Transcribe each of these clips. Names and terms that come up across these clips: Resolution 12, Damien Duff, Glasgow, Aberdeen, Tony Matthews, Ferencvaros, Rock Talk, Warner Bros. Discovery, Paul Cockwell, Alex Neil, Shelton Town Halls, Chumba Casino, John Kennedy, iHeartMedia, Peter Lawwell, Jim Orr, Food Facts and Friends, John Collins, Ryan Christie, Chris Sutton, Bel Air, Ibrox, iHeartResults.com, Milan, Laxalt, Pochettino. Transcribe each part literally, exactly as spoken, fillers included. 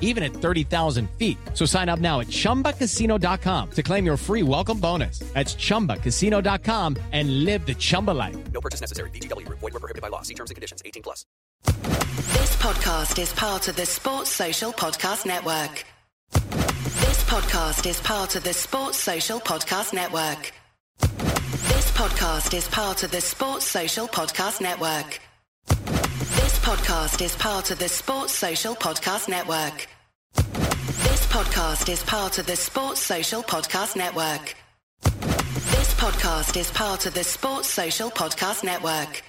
even at thirty thousand feet. So sign up now at Chumba Casino dot com to claim your free welcome bonus. That's Chumba Casino dot com and live the Chumba life. No purchase necessary. V G W. Void where prohibited by law. See terms and conditions. eighteen plus. This podcast is part of the Sports Social Podcast Network. This podcast is part of the Sports Social Podcast Network. This podcast is part of the Sports Social Podcast Network. This podcast is part of the Sports Social Podcast Network. This podcast is part of the Sports Social Podcast Network. This podcast is part of the Sports Social Podcast Network.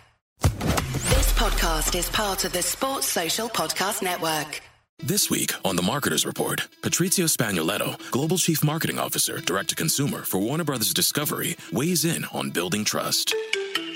This podcast is part of the Sports Social Podcast Network. This week on The Marketer's Report, Patrizio Spagnoletto, Global Chief Marketing Officer, Direct-to-Consumer for Warner Bros. Discovery, weighs in on building trust.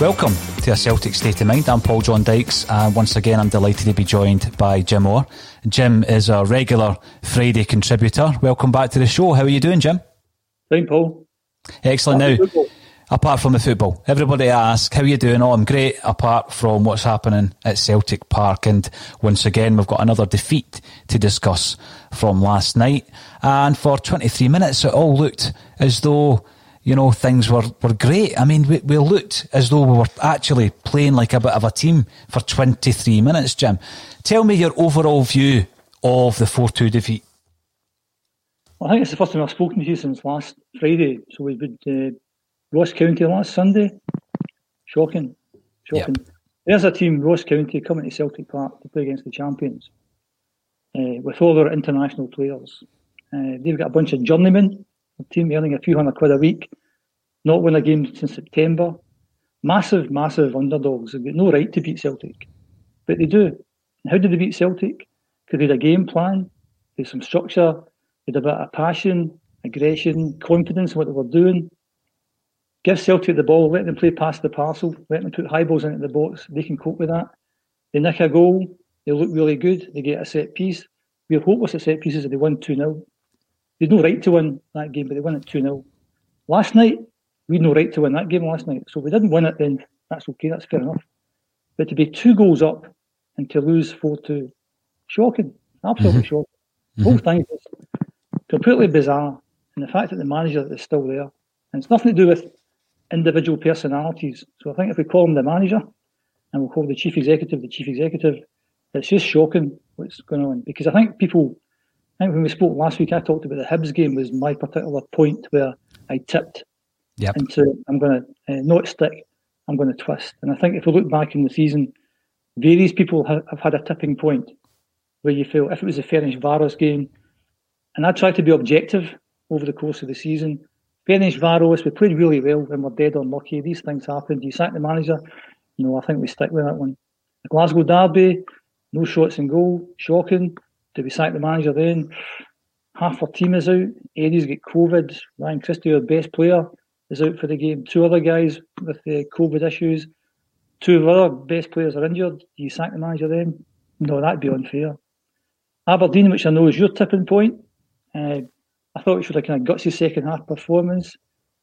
Welcome to A Celtic State of Mind. I'm Paul John Dykes, and once again I'm delighted to be joined by Jim Orr. Jim is a regular Friday contributor. Welcome back to the show. How are you doing, Jim? Fine, Paul. Excellent. Now, football. Apart from the football, everybody asks, how are you doing? Oh, I'm great, apart from what's happening at Celtic Park. And once again, we've got another defeat to discuss from last night. And for twenty-three minutes, it all looked as though... You know, things were, were great. I mean, we, we looked as though we were actually playing like a bit of a team for twenty-three minutes, Jim. Tell me your overall view of the four two defeat. Well, I think it's the first time I've spoken to you since last Friday. So we would uh, Ross County last Sunday. Shocking. Shocking. Yep. There's a team, Ross County, coming to Celtic Park to play against the champions uh, with all their international players. Uh, they've got a bunch of journeymen. A team earning a few hundred quid a week, not won a game since September. Massive, massive underdogs. They've got no right to beat Celtic, but they do. And how did they beat Celtic? Because they had a game plan, they had some structure, they had a bit of passion, aggression, confidence in what they were doing. Give Celtic the ball, let them play past the parcel, let them put high balls into the box. They can cope with that. They nick a goal, they look really good, they get a set piece. We are hopeless at set pieces if they won two nil. They had no right to win that game, but they won it two nil. Last night, we had no right to win that game last night. So if we didn't win it, then that's okay, that's fair enough. But to be two goals up and to lose four two, shocking, absolutely mm-hmm. shocking. The whole mm-hmm. thing is completely bizarre. And the fact that the manager is still there, and it's nothing to do with individual personalities. So I think if we call him the manager, and we'll call the chief executive the chief executive. It's just shocking what's going on, because I think people, I think when we spoke last week, I talked about the Hibs game was my particular point where I tipped yep. into I'm going to uh, not stick, I'm going to twist. And I think if we look back in the season, various people have, have had a tipping point where you feel, if it was the Ferencvaros game, and I tried to be objective over the course of the season. Ferencvaros, we played really well and we're dead unlucky. These things happen. Do you sack the manager? No, I think we stick with that one. The Glasgow derby, no shots in goal, shocking. Do we sack the manager then? Half our team is out. Eddie's got COVID. Ryan Christie, our best player, is out for the game. Two other guys with uh, COVID issues. Two of our best players are injured. Do you sack the manager then? No, that'd be unfair. Aberdeen, which I know is your tipping point. Uh, I thought it was a kind of gutsy second half performance.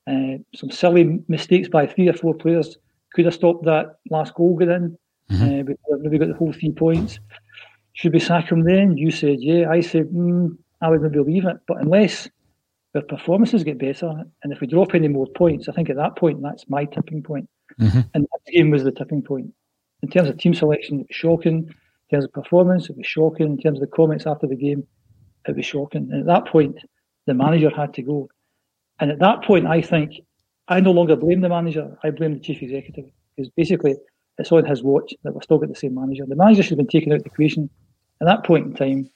Uh, some silly mistakes by three or four players could have stopped that last goal get in. Mm-hmm. Uh, but maybe got the whole three points. Should we sack him then? You said yeah. I said mm, I would maybe leave it, but unless their performances get better and if we drop any more points, I think at that point that's my tipping point. Mm-hmm. And that game was the tipping point. In terms of team selection, it was shocking. In terms of performance, it was shocking. In terms of the comments after the game, it was shocking. And at that point, the manager had to go. And at that point, I think I no longer blame the manager. I blame the chief executive, because basically it's on his watch that we're still got the same manager. The manager should have been taken out of the equation. At that point in time,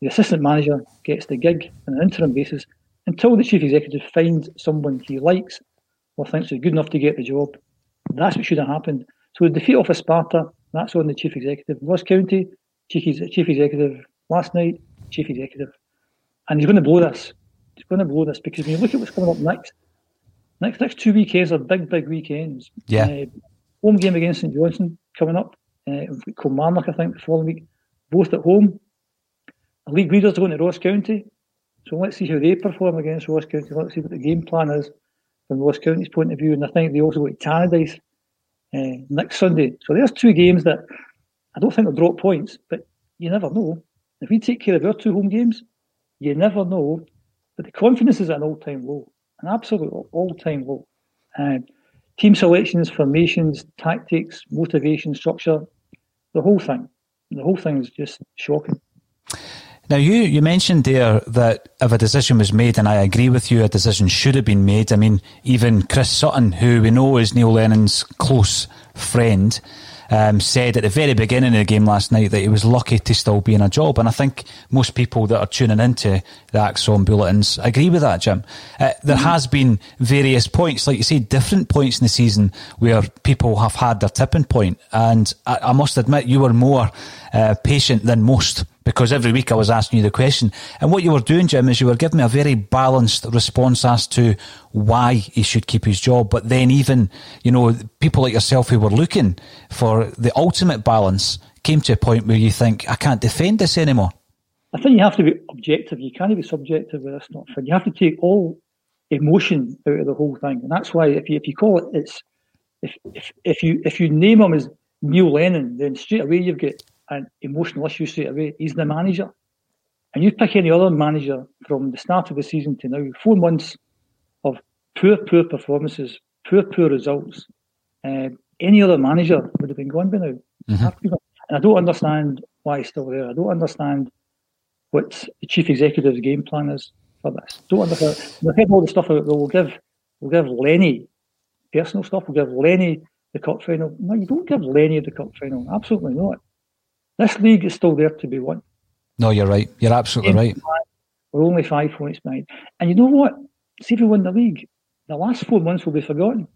the assistant manager gets the gig on an interim basis until the chief executive finds someone he likes or thinks is good enough to get the job. That's what should have happened. So the defeat of Sparta, that's on the chief executive. Ross County, chief, chief executive last night, chief executive. And he's going to blow this. He's going to blow this, because when you look at what's coming up next, next, next two weekends are big, big weekends. Yeah. Uh, home game against St Johnstone coming up. Uh, Kilmarnock, I think, the following week. Both at home. The league leaders are going to Ross County. So let's see how they perform against Ross County. Let's see what the game plan is from Ross County's point of view. And I think they also go to Tannadice uh, next Sunday. So there's two games that I don't think will drop points, but you never know. If we take care of our two home games, you never know. But the confidence is at an all-time low, an absolute all-time low. Uh, team selections, formations, tactics, motivation, structure, the whole thing. The whole thing is just shocking. Now, you, you mentioned there that if a decision was made, and I agree with you, a decision should have been made. I mean, even Chris Sutton, who we know is Neil Lennon's close friend, um, said at the very beginning of the game last night that he was lucky to still be in a job. And I think most people that are tuning into the Axon Bulletins agree with that, Jim. Uh, there mm-hmm. has been various points, like you say, different points in the season where people have had their tipping point. And I, I must admit, you were more uh, patient than most, because every week I was asking you the question. And what you were doing, Jim, is you were giving me a very balanced response as to why he should keep his job. But then even, you know, people like yourself who were looking for the ultimate balance came to a point where you think, I can't defend this anymore. I think you have to be objective. You can't be subjective with this. Not fun. You have to take all emotion out of the whole thing. And that's why if you, if you call it, it's, if, if, if you, if you name him as Neil Lennon, then straight away you've got an emotional issue straight away. He's the manager. And you pick any other manager from the start of the season to now, four months of poor, poor performances, poor, poor results. Uh, any other manager would have been gone by now. Mm-hmm. And I don't understand why he's still there. I don't understand what the chief executive's game plan is for this. Don't understand. We've heard all the stuff about, well, we'll give, we'll give Lenny personal stuff. We'll give Lenny the cup final. No, you don't give Lenny the cup final. Absolutely not. This league is still there to be won. No, you're right. You're absolutely right. We're only five points behind. And you know what? See if we win the league, the last four months will be forgotten.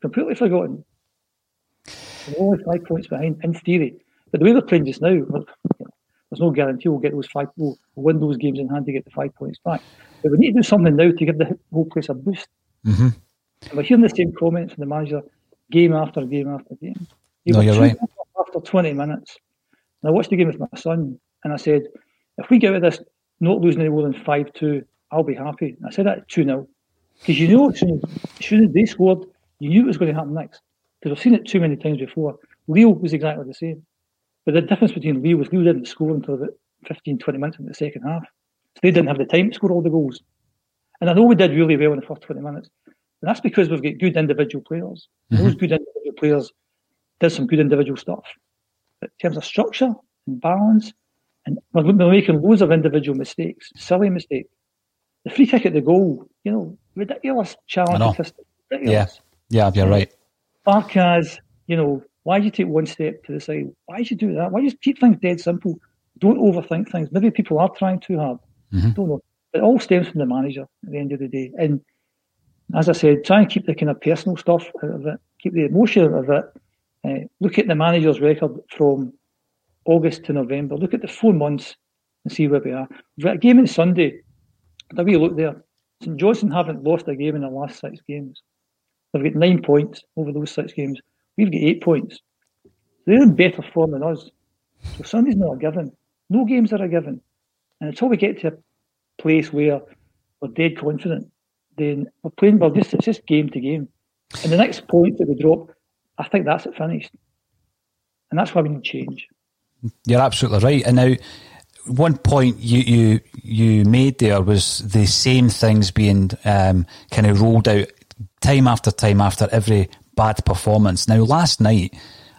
Completely forgotten. We're only five points behind, in theory. But the way they're playing just now, there's no guarantee we'll get those five, we'll win those games in hand to get the five points back. But we need to do something now to give the whole place a boost. Mm-hmm. And we're hearing the same comments from the manager game after game after game. You no, you're right. After twenty minutes. And I watched the game with my son, and I said, if we get out of this not losing any more than five two, I'll be happy. And I said that at two nil. Because you know, as soon as, as soon as they scored, you knew it was going to happen next. Because I've seen it too many times before. Leo was exactly the same. But the difference between Leo was Leo didn't score until about fifteen, twenty minutes in the second half. So they didn't have the time to score all the goals. And I know we did really well in the first twenty minutes. And that's because we've got good individual players. Mm-hmm. Those good individual players does some good individual stuff. But in terms of structure and balance, and we're making loads of individual mistakes, silly mistakes. The free kick at the goal, you know, ridiculous challenge. Ridiculous. Yeah, yeah, you're right. Barkas, you know, why do you take one step to the side? Why do you do that? Why do you keep things dead simple? Don't overthink things. Maybe people are trying too hard. Mm-hmm. Don't know. It all stems from the manager at the end of the day. And as I said, try and keep the kind of personal stuff out of it. Keep the emotion out of it. Uh, look at the manager's record from August to November. Look at the four months and see where we are. We've got a game on Sunday. Have a look there. St Johnstone haven't lost a game in the last six games. They've got nine points over those six games. We've got eight points. So they're in better form than us. So Sunday's not a given. No games are a given. And until we get to a place where we're dead confident, then we're playing, well, just, it's just game to game. And the next point that we drop, I think that's it finished. And that's why we need change. You're absolutely right. And now, one point you, you you made there was the same things being um, kind of rolled out time after time after every bad performance. Now, last night,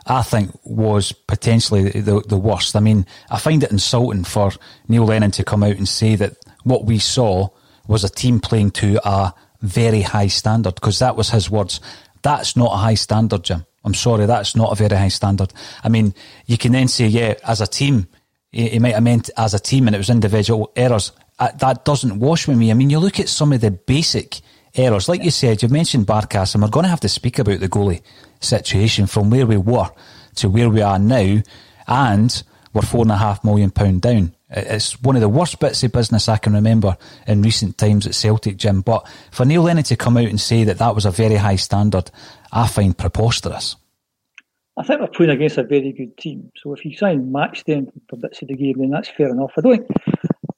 I think, was potentially the, the worst. I mean, I find it insulting for Neil Lennon to come out and say that what we saw was a team playing to a very high standard, because that was his words. That's not a high standard, Jim. I'm sorry, that's not a very high standard. I mean, you can then say, yeah, as a team, he might have meant as a team and it was individual errors. That doesn't wash with me. I mean, you look at some of the basic errors. Like you said, you mentioned Barkas, and we're going to have to speak about the goalie situation from where we were to where we are now, and we're four and a half million pound down. It's one of the worst bits of business I can remember in recent times at Celtic, Jim. But for Neil Lennon to come out and say that that was a very high standard, I find preposterous. I think we're playing against a very good team. So if you try and match them for bits of the game, then that's fair enough. I don't think,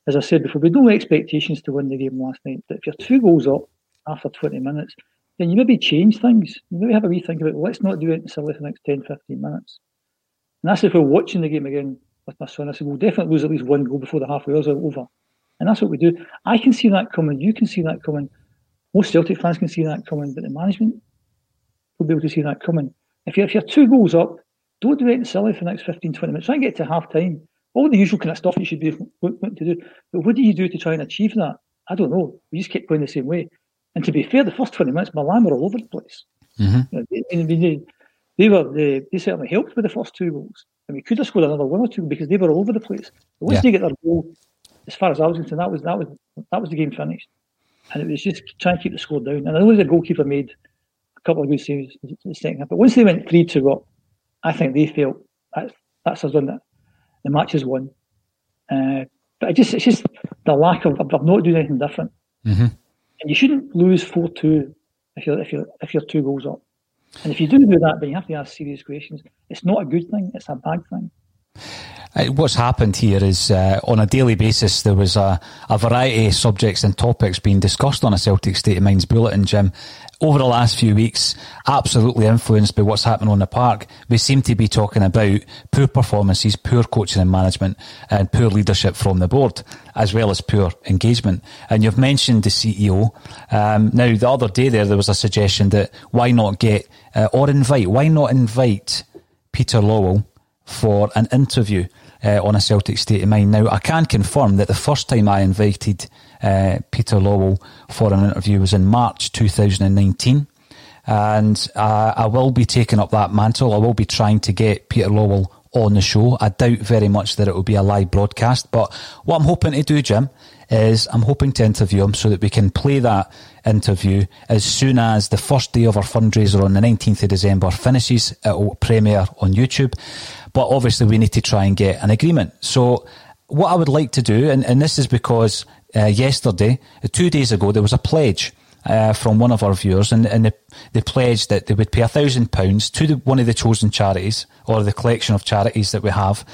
as I said before, we had no expectations to win the game last night. But if you're two goals up after twenty minutes, then you maybe change things. You maybe have a wee think about, well, let's not do it until the next ten, fifteen minutes. And that's if we're watching the game again with my son. I said, we'll definitely lose at least one goal before the half hours are over. And that's what we do. I can see that coming. You can see that coming. Most Celtic fans can see that coming. But the management will be able to see that coming. If you're, if you're two goals up, don't do anything silly for the next fifteen, twenty minutes. Try and get to half-time. All the usual kind of stuff you should be looking to do. But what do you do to try and achieve that? I don't know. We just keep going the same way. And to be fair, the first twenty minutes, Milan were all over the place. Mm-hmm. You know, they, they, they, were, they, they certainly helped with the first two goals. And we could have scored another one or two because they were all over the place. But once yeah. they get their goal, as far as I was concerned, that was, that was, that was the game finished. And it was just trying to keep the score down. And I know the goalkeeper made couple of good saves in the second half, but once they went three two up, I think they felt that's, that's us done that. The match is won. Uh, but it just, it's just the lack of, of not doing anything different. Mm-hmm. And you shouldn't lose four two if you're, if, you're, if you're two goals up. And if you do do that, then you have to ask serious questions. It's not a good thing, it's a bad thing. What's happened here is uh, on a daily basis there was a, a variety of subjects and topics being discussed on A Celtic State of Mind's bulletin, Jim, over the last few weeks, absolutely influenced by what's happening on the park. We seem to be talking about poor performances, poor coaching and management, and poor leadership from the board, as well as poor engagement. And you've mentioned the C E O. Um, now, the other day there, there was a suggestion that why not get, uh, or invite, why not invite Peter Lawwell for an interview Uh, on A Celtic State of Mind. Now, I can confirm that the first time I invited uh, Peter Lawwell for an interview was in March twenty nineteen, and uh, I will be taking up that mantle. I will be trying to get Peter Lawwell on the show. I doubt very much that it will be a live broadcast, but what I'm hoping to do, Jim, is I'm hoping to interview him so that we can play that interview as soon as the first day of our fundraiser on the nineteenth of December finishes. It will premiere on YouTube. But obviously we need to try and get an agreement. So what I would like to do, and, and this is because uh, yesterday, two days ago, there was a pledge uh, from one of our viewers, and, and they, they pledged that they would pay one thousand pounds to the, one of the chosen charities or the collection of charities that we have,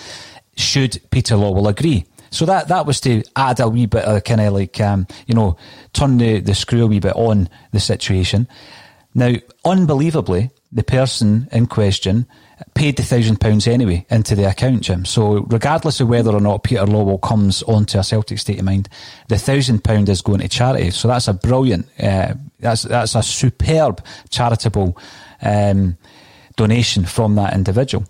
should Peter Lawwell agree. So that, that was to add a wee bit of kind of like, um, you know, turn the, the screw a wee bit on the situation. Now, unbelievably, the person in question paid the one thousand pounds anyway into the account, Jim. So regardless of whether or not Peter Lawwell comes onto A Celtic State of Mind, the one thousand pounds is going to charity. So that's a brilliant, uh, that's that's a superb charitable um, donation from that individual.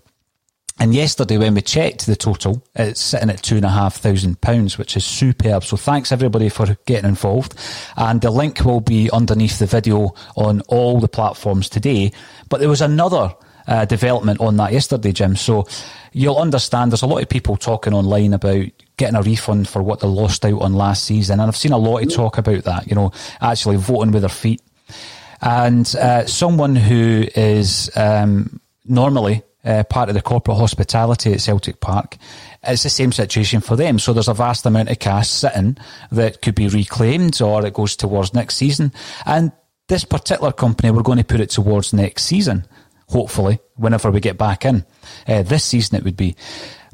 And yesterday when we checked the total, it's sitting at two and a half thousand pounds, which is superb. So thanks everybody for getting involved. And the link will be underneath the video on all the platforms today. But there was another uh, development on that yesterday, Jim. So you'll understand there's a lot of people talking online about getting a refund for what they lost out on last season. And I've seen a lot of talk about that, you know, actually voting with their feet. And uh, someone who is um, normally... Uh, part of the corporate hospitality at Celtic Park, it's the same situation for them. So there's a vast amount of cash sitting that could be reclaimed or it goes towards next season. And this particular company, we're going to put it towards next season, hopefully, whenever we get back in. Uh, this season it would be.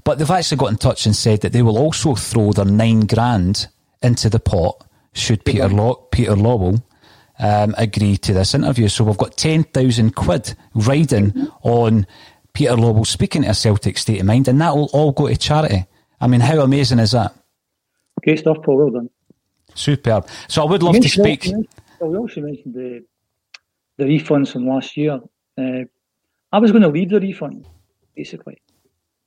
But they've actually got in touch and said that they will also throw their nine grand into the pot should Peter Law- Peter Lawwell um, agree to this interview. So we've got ten thousand quid riding mm-hmm. on... Peter Lawwell speaking to A Celtic State of Mind, and that will all go to charity. I mean, how amazing is that? Great stuff, Paul. Well done. Superb. So I would love to speak... Well, we also mentioned the, the refunds from last year. Uh, I was going to leave the refund, basically.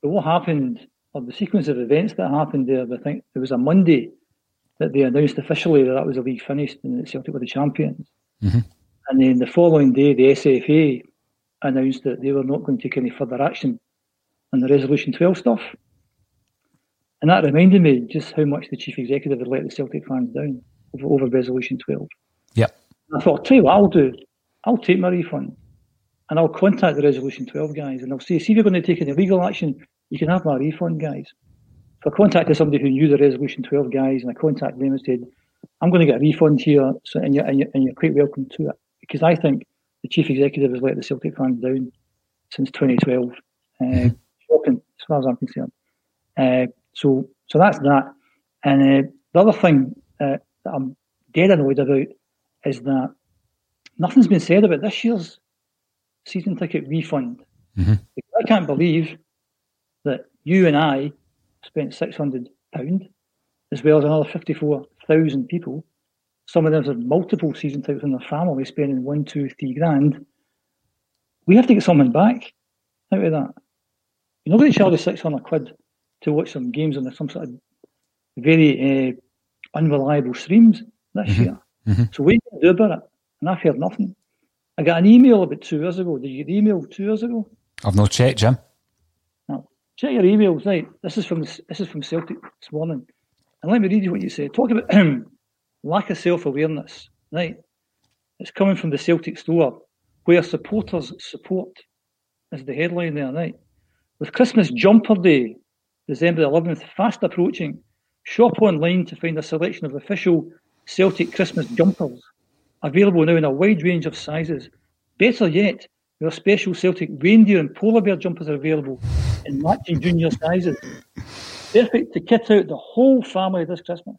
But what happened, or the sequence of events that happened there, I think it was a Monday that they announced officially that that was the league finished and that Celtic were the champions. Mm-hmm. And then the following day, the S F A... announced that they were not going to take any further action on the Resolution twelve stuff. And that reminded me just how much the chief executive had let the Celtic fans down over, over Resolution twelve. Yeah. I thought, I'll tell you what I'll do. I'll take my refund and I'll contact the Resolution twelve guys and I'll say, see if you're going to take any legal action, you can have my refund, guys. So I contacted somebody who knew the Resolution twelve guys and I contacted them and said, I'm going to get a refund here so, and, you're, and, you're, and you're quite welcome to it. Because I think the chief executive has let the Celtic fans down since twenty twelve. Uh, mm-hmm. Shocking, as far as I'm concerned. Uh, so, so that's that. And uh, the other thing uh, that I'm dead annoyed about is that nothing's been said about this year's season ticket refund. Mm-hmm. I can't believe that you and I spent six hundred pounds, as well as another fifty-four thousand people. Some of them have multiple season tickets in their family, spending one, two, three grand. We have to get someone back out of that. You're not going to charge six hundred quid to watch some games on some sort of very uh, unreliable streams this mm-hmm. year. Mm-hmm. So what are you going to do about it? And I've heard nothing. I got an email about two years ago. Did you get the email two years ago? I've not checked, Jim. No. Check your emails, right? This is from this is from Celtic this morning. And let me read you what you said. Talk about... lack of self-awareness, right? It's coming from the Celtic store, where supporters support, is the headline there, right? With Christmas Jumper Day, December the eleventh, fast approaching, shop online to find a selection of official Celtic Christmas jumpers, available now in a wide range of sizes. Better yet, there are special Celtic reindeer and polar bear jumpers are available in matching junior sizes. Perfect to kit out the whole family this Christmas.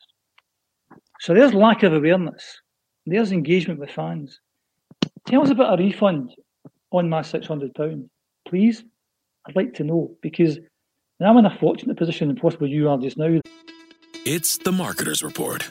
So there's lack of awareness. There's engagement with fans. Tell us about a refund on my six hundred pounds, please. I'd like to know, because I'm in a fortunate position, and possibly you are just now. It's the Marketer's Report.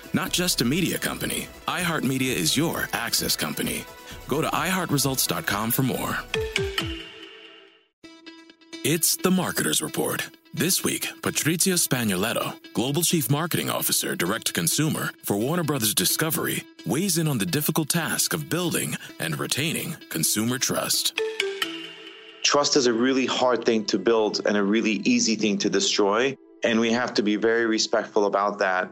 Not just a media company, iHeartMedia is your access company. Go to i heart results dot com for more. It's the Marketer's Report. This week, Patrizio Spagnoletto, Global Chief Marketing Officer, Direct to Consumer for Warner Bros. Discovery, weighs in on the difficult task of building and retaining consumer trust. Trust is a really hard thing to build and a really easy thing to destroy, and we have to be very respectful about that.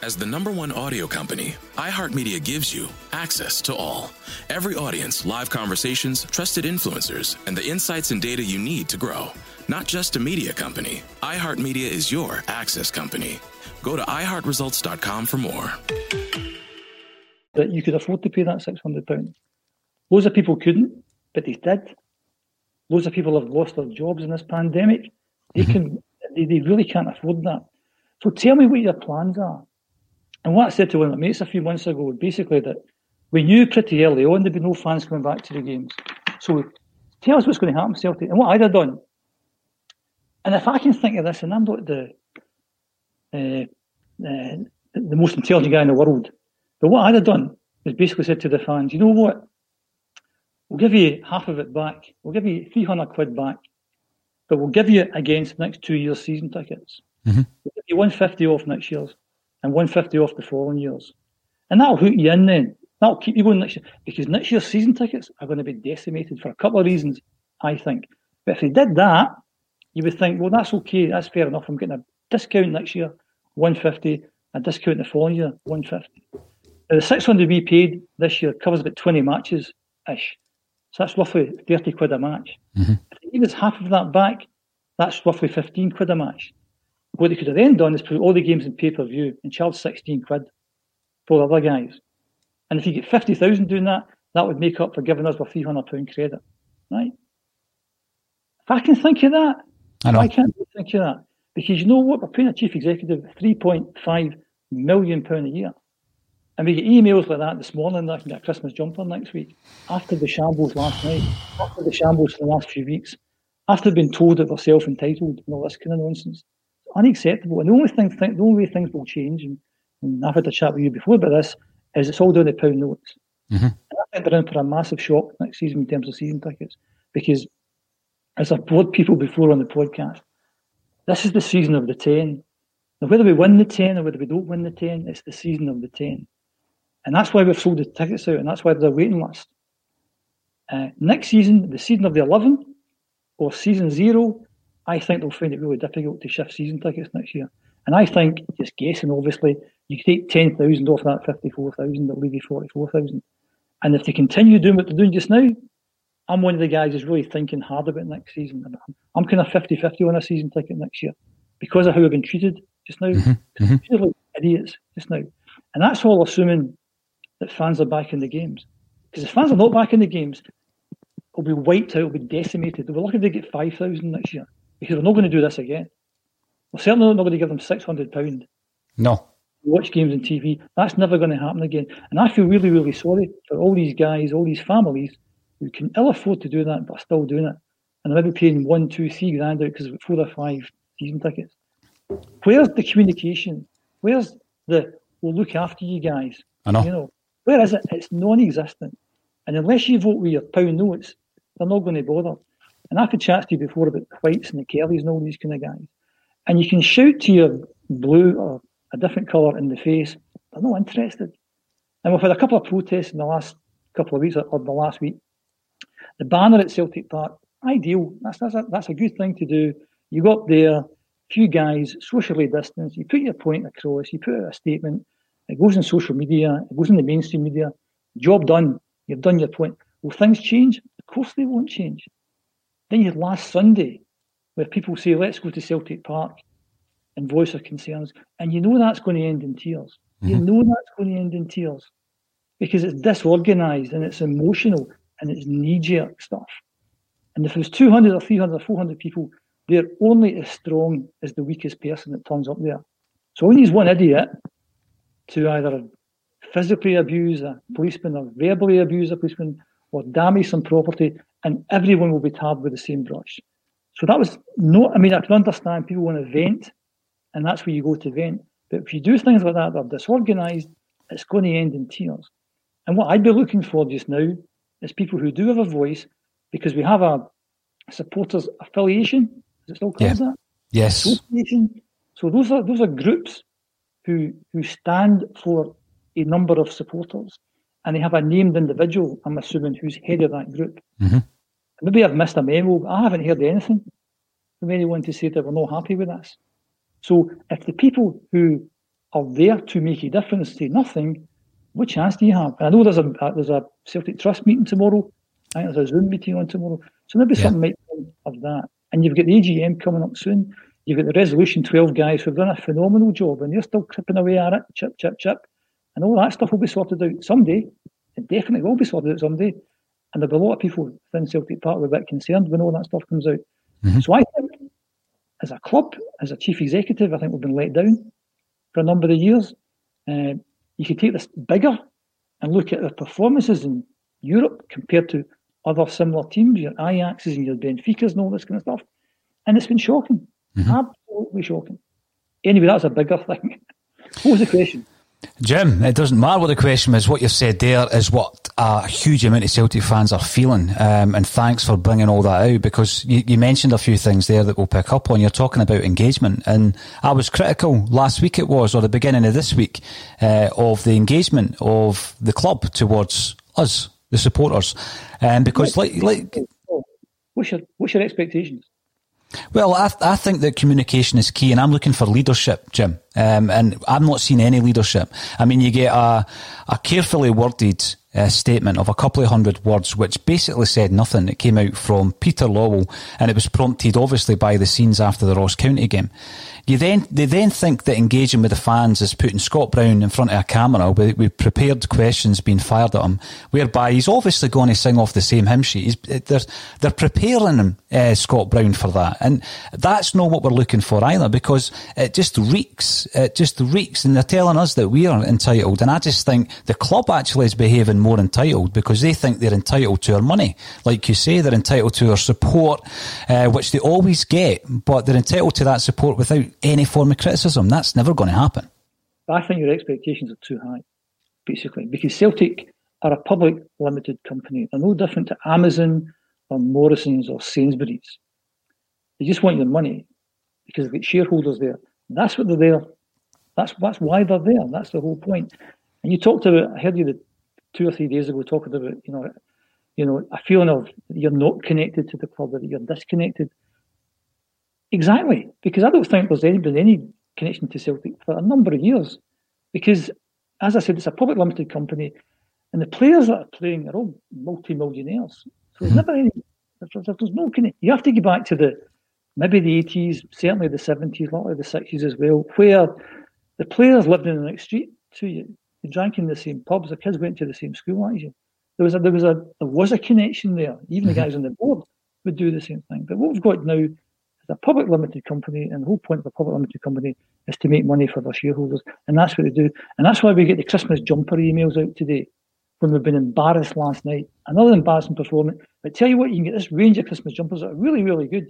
As the number one audio company, iHeartMedia gives you access to all. Every audience, live conversations, trusted influencers, and the insights and data you need to grow. Not just a media company, iHeartMedia is your access company. Go to i heart results dot com for more. That you could afford to pay that six hundred pounds. Loads of people couldn't, but they did. Loads of people have lost their jobs in this pandemic. They, can, they, they really can't afford that. So tell me what your plans are. And what I said to one of my mates a few months ago was basically that we knew pretty early on there'd be no fans coming back to the games. So tell us what's going to happen, Celtic, and what I'd have done. And if I can think of this, and I'm not the uh, uh, the most intelligent guy in the world, but what I'd have done is basically said to the fans, you know what? We'll give you half of it back. We'll give you three hundred quid back, but we'll give you it against the next two years' season tickets. Mm-hmm. We'll give you one fifty off next year's. And one fifty off the following years. And that'll hook you in then. That'll keep you going next year. Because next year's season tickets are going to be decimated for a couple of reasons, I think. But if they did that, you would think, well, that's okay, that's fair enough. I'm getting a discount next year, one fifty, a discount the following year, one fifty. Now, the six hundred we paid this year covers about twenty matches-ish. So that's roughly thirty quid a match. Mm-hmm. If they give us half of that back, that's roughly fifteen quid a match. What they could have then done is put all the games in pay-per-view and charge sixteen quid for other guys. And if you get fifty thousand doing that, that would make up for giving us a three hundred pounds credit, right? If I can think of that, I, I can't think of that. Because you know what? We're paying a chief executive three point five million pounds a year. And we get emails like that this morning that I can get a Christmas jumper next week. After the shambles last night, after the shambles for the last few weeks, after being told that we're self-entitled and all this kind of nonsense. Unacceptable, and the only thing, the only way things will change, and, and I've had a chat with you before about this, is it's all down to pound notes. Mm-hmm. And I think they're in for a massive shock next season in terms of season tickets, because as I've told people before on the podcast, this is the season of the ten. Now, whether we win the ten or whether we don't win the ten, it's the season of the ten, and that's why we've sold the tickets out, and that's why there's a waiting list. Uh, next season, the season of the eleven or season zero. I think they'll find it really difficult to shift season tickets next year. And I think, just guessing obviously, you take ten thousand off that fifty-four thousand, that'll leave you forty-four thousand. And if they continue doing what they're doing just now, I'm one of the guys who's really thinking hard about next season. I'm kind of fifty-fifty on a season ticket next year because of how I've been treated just now. Mm-hmm. Mm-hmm. They're like idiots just now. And that's all assuming that fans are back in the games. Because if fans are not back in the games, they'll be wiped out, they'll be decimated. They'll be lucky to get five thousand next year. Because we're not going to do this again. We're certainly not going to give them six hundred pounds. No. Watch games on T V. That's never going to happen again. And I feel really, really sorry for all these guys, all these families who can ill afford to do that but are still doing it. And they're maybe paying one, two, three grand out because of four or five season tickets. Where's the communication? Where's the, we'll look after you guys? I know. You know, where is it? It's non-existent. And unless you vote with your pound notes, they're not going to bother. And I've had chats to you before about the whites and the curlies and all these kind of guys. And you can shout to your blue or a different colour in the face, they're not interested. And we've had a couple of protests in the last couple of weeks or the last week. The banner at Celtic Park, ideal. That's that's a, that's a good thing to do. You go up there, few guys, socially distanced, you put your point across, you put out a statement, it goes in social media, it goes in the mainstream media. Job done. You've done your point. Will things change? Of course they won't change. Then you had last Sunday, where people say, let's go to Celtic Park and voice our concerns. And you know that's going to end in tears. Mm-hmm. You know that's going to end in tears. Because it's disorganised and it's emotional and it's knee-jerk stuff. And if there's two hundred or three hundred or four hundred people, they're only as strong as the weakest person that turns up there. So only needs one idiot to either physically abuse a policeman or verbally abuse a policeman or damage some property, and everyone will be tabbed with the same brush. So that was no, I mean, I can understand people want to vent, and that's where you go to vent. But if you do things like that that are disorganised, it's going to end in tears. And what I'd be looking for just now is people who do have a voice, because we have a supporters affiliation. Is it still called yeah. that? Yes. Association. So those are those are groups who who stand for a number of supporters, and they have a named individual, I'm assuming, who's head of that group. Mm-hmm. Maybe I've missed a memo, but I haven't heard anything from anyone to say that we're not happy with this. So if the people who are there to make a difference say nothing, what chance do you have? And I know there's a there's a Celtic Trust meeting tomorrow. I think there's a Zoom meeting on tomorrow. So maybe yeah. something might come of that. And you've got the A G M coming up soon. You've got the Resolution twelve guys who've done a phenomenal job, and they're still chipping away at it, chip, chip, chip. And all that stuff will be sorted out someday. It definitely will be sorted out someday. And there'll be a lot of people within Celtic Park who are a bit concerned when all that stuff comes out. Mm-hmm. So I think, as a club, as a chief executive, I think we've been let down for a number of years. Uh, you could take this bigger and look at their performances in Europe compared to other similar teams, your Ajaxes and your Benficas and all this kind of stuff. And it's been shocking. Mm-hmm. Absolutely shocking. Anyway, that's a bigger thing. What was the question? Jim, it doesn't matter what the question is. What you've said there is what a huge amount of Celtic fans are feeling. Um, and thanks for bringing all that out, because you, you mentioned a few things there that we'll pick up on. You're talking about engagement. And I was critical last week, it was, or the beginning of this week, uh, of the engagement of the club towards us, the supporters. Um, because, like, like, what's your, what's your expectations? Well, I, th- I think that communication is key, and I'm looking for leadership, Jim. Um, and I'm not seeing any leadership. I mean, you get a, a carefully worded uh, statement of a couple of hundred words, which basically said nothing. It came out from Peter Lawwell, and it was prompted, obviously, by the scenes after the Ross County game. You then They then think that engaging with the fans is putting Scott Brown in front of a camera with, with prepared questions being fired at him, whereby he's obviously going to sing off the same hymn sheet. He's, they're, they're preparing him, uh, Scott Brown, for that. And that's not what we're looking for either, because it just reeks... It just reeks, and they're telling us that we are entitled. And I just think the club actually is behaving more entitled, because they think they're entitled to our money. Like you say, they're entitled to our support, uh, which they always get, but they're entitled to that support without any form of criticism. That's never going to happen. I think your expectations are too high, basically, because Celtic are a public limited company. They're no different to Amazon or Morrison's or Sainsbury's. They just want your money because they've got shareholders there. That's what they're there. That's that's why they're there. That's the whole point. And you talked about, I heard you the, two or three days ago talking about, you know, you know, a feeling of you're not connected to the club, that you're disconnected. Exactly, because I don't think there's any been any connection to Celtic for a number of years, because, as I said, it's a public limited company, and the players that are playing are all multi-millionaires. So there's never any. There's, there's no connection. You have to go back to the maybe the eighties, certainly the seventies, a lot of the sixties as well, where the players lived in the next street to you. They drank in the same pubs. The kids went to the same school as you. There was a, there was a, there was a connection there. Even mm-hmm. the guys on the board would do the same thing. But what we've got now is a public limited company, and the whole point of a public limited company is to make money for their shareholders, and that's what they do. And that's why we get the Christmas jumper emails out today, when we've been embarrassed last night. Another embarrassing performance. But tell you what, you can get this range of Christmas jumpers that are really, really good.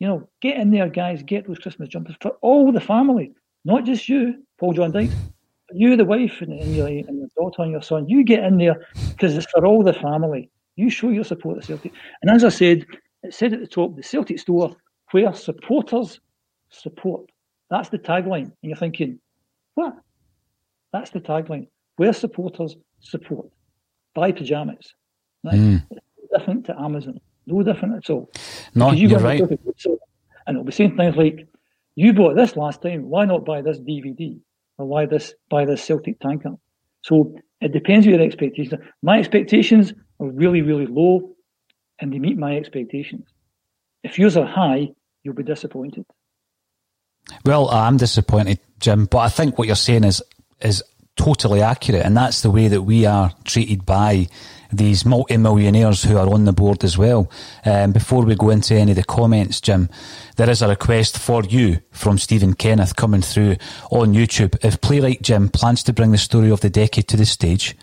You know, get in there, guys. Get those Christmas jumpers for all the family. Not just you, Paul John Dykes, but you, the wife, and, and, your, and your daughter and your son. You get in there because it's for all the family. You show your support to Celtic. And as I said, it said at the top, the Celtic store where supporters support. That's the tagline. And you're thinking, what? That's the tagline. Where supporters support. Buy pyjamas. Right? Mm. It's no different to Amazon. No different at all. No, because you you're right. And it'll be saying things like, you bought this last time, why not buy this D V D? Or why this buy this Celtic tanker? So it depends on your expectations are. My expectations are really, really low, and they meet my expectations. If yours are high, you'll be disappointed. Well, I'm disappointed, Jim, but I think what you're saying is is totally accurate, and that's the way that we are treated by these multi-millionaires who are on the board as well. Um, before we go into any of the comments, Jim, there is a request for you from Stephen Kenneth coming through on YouTube. If playwright Jim plans to bring the story of the decade to the stage,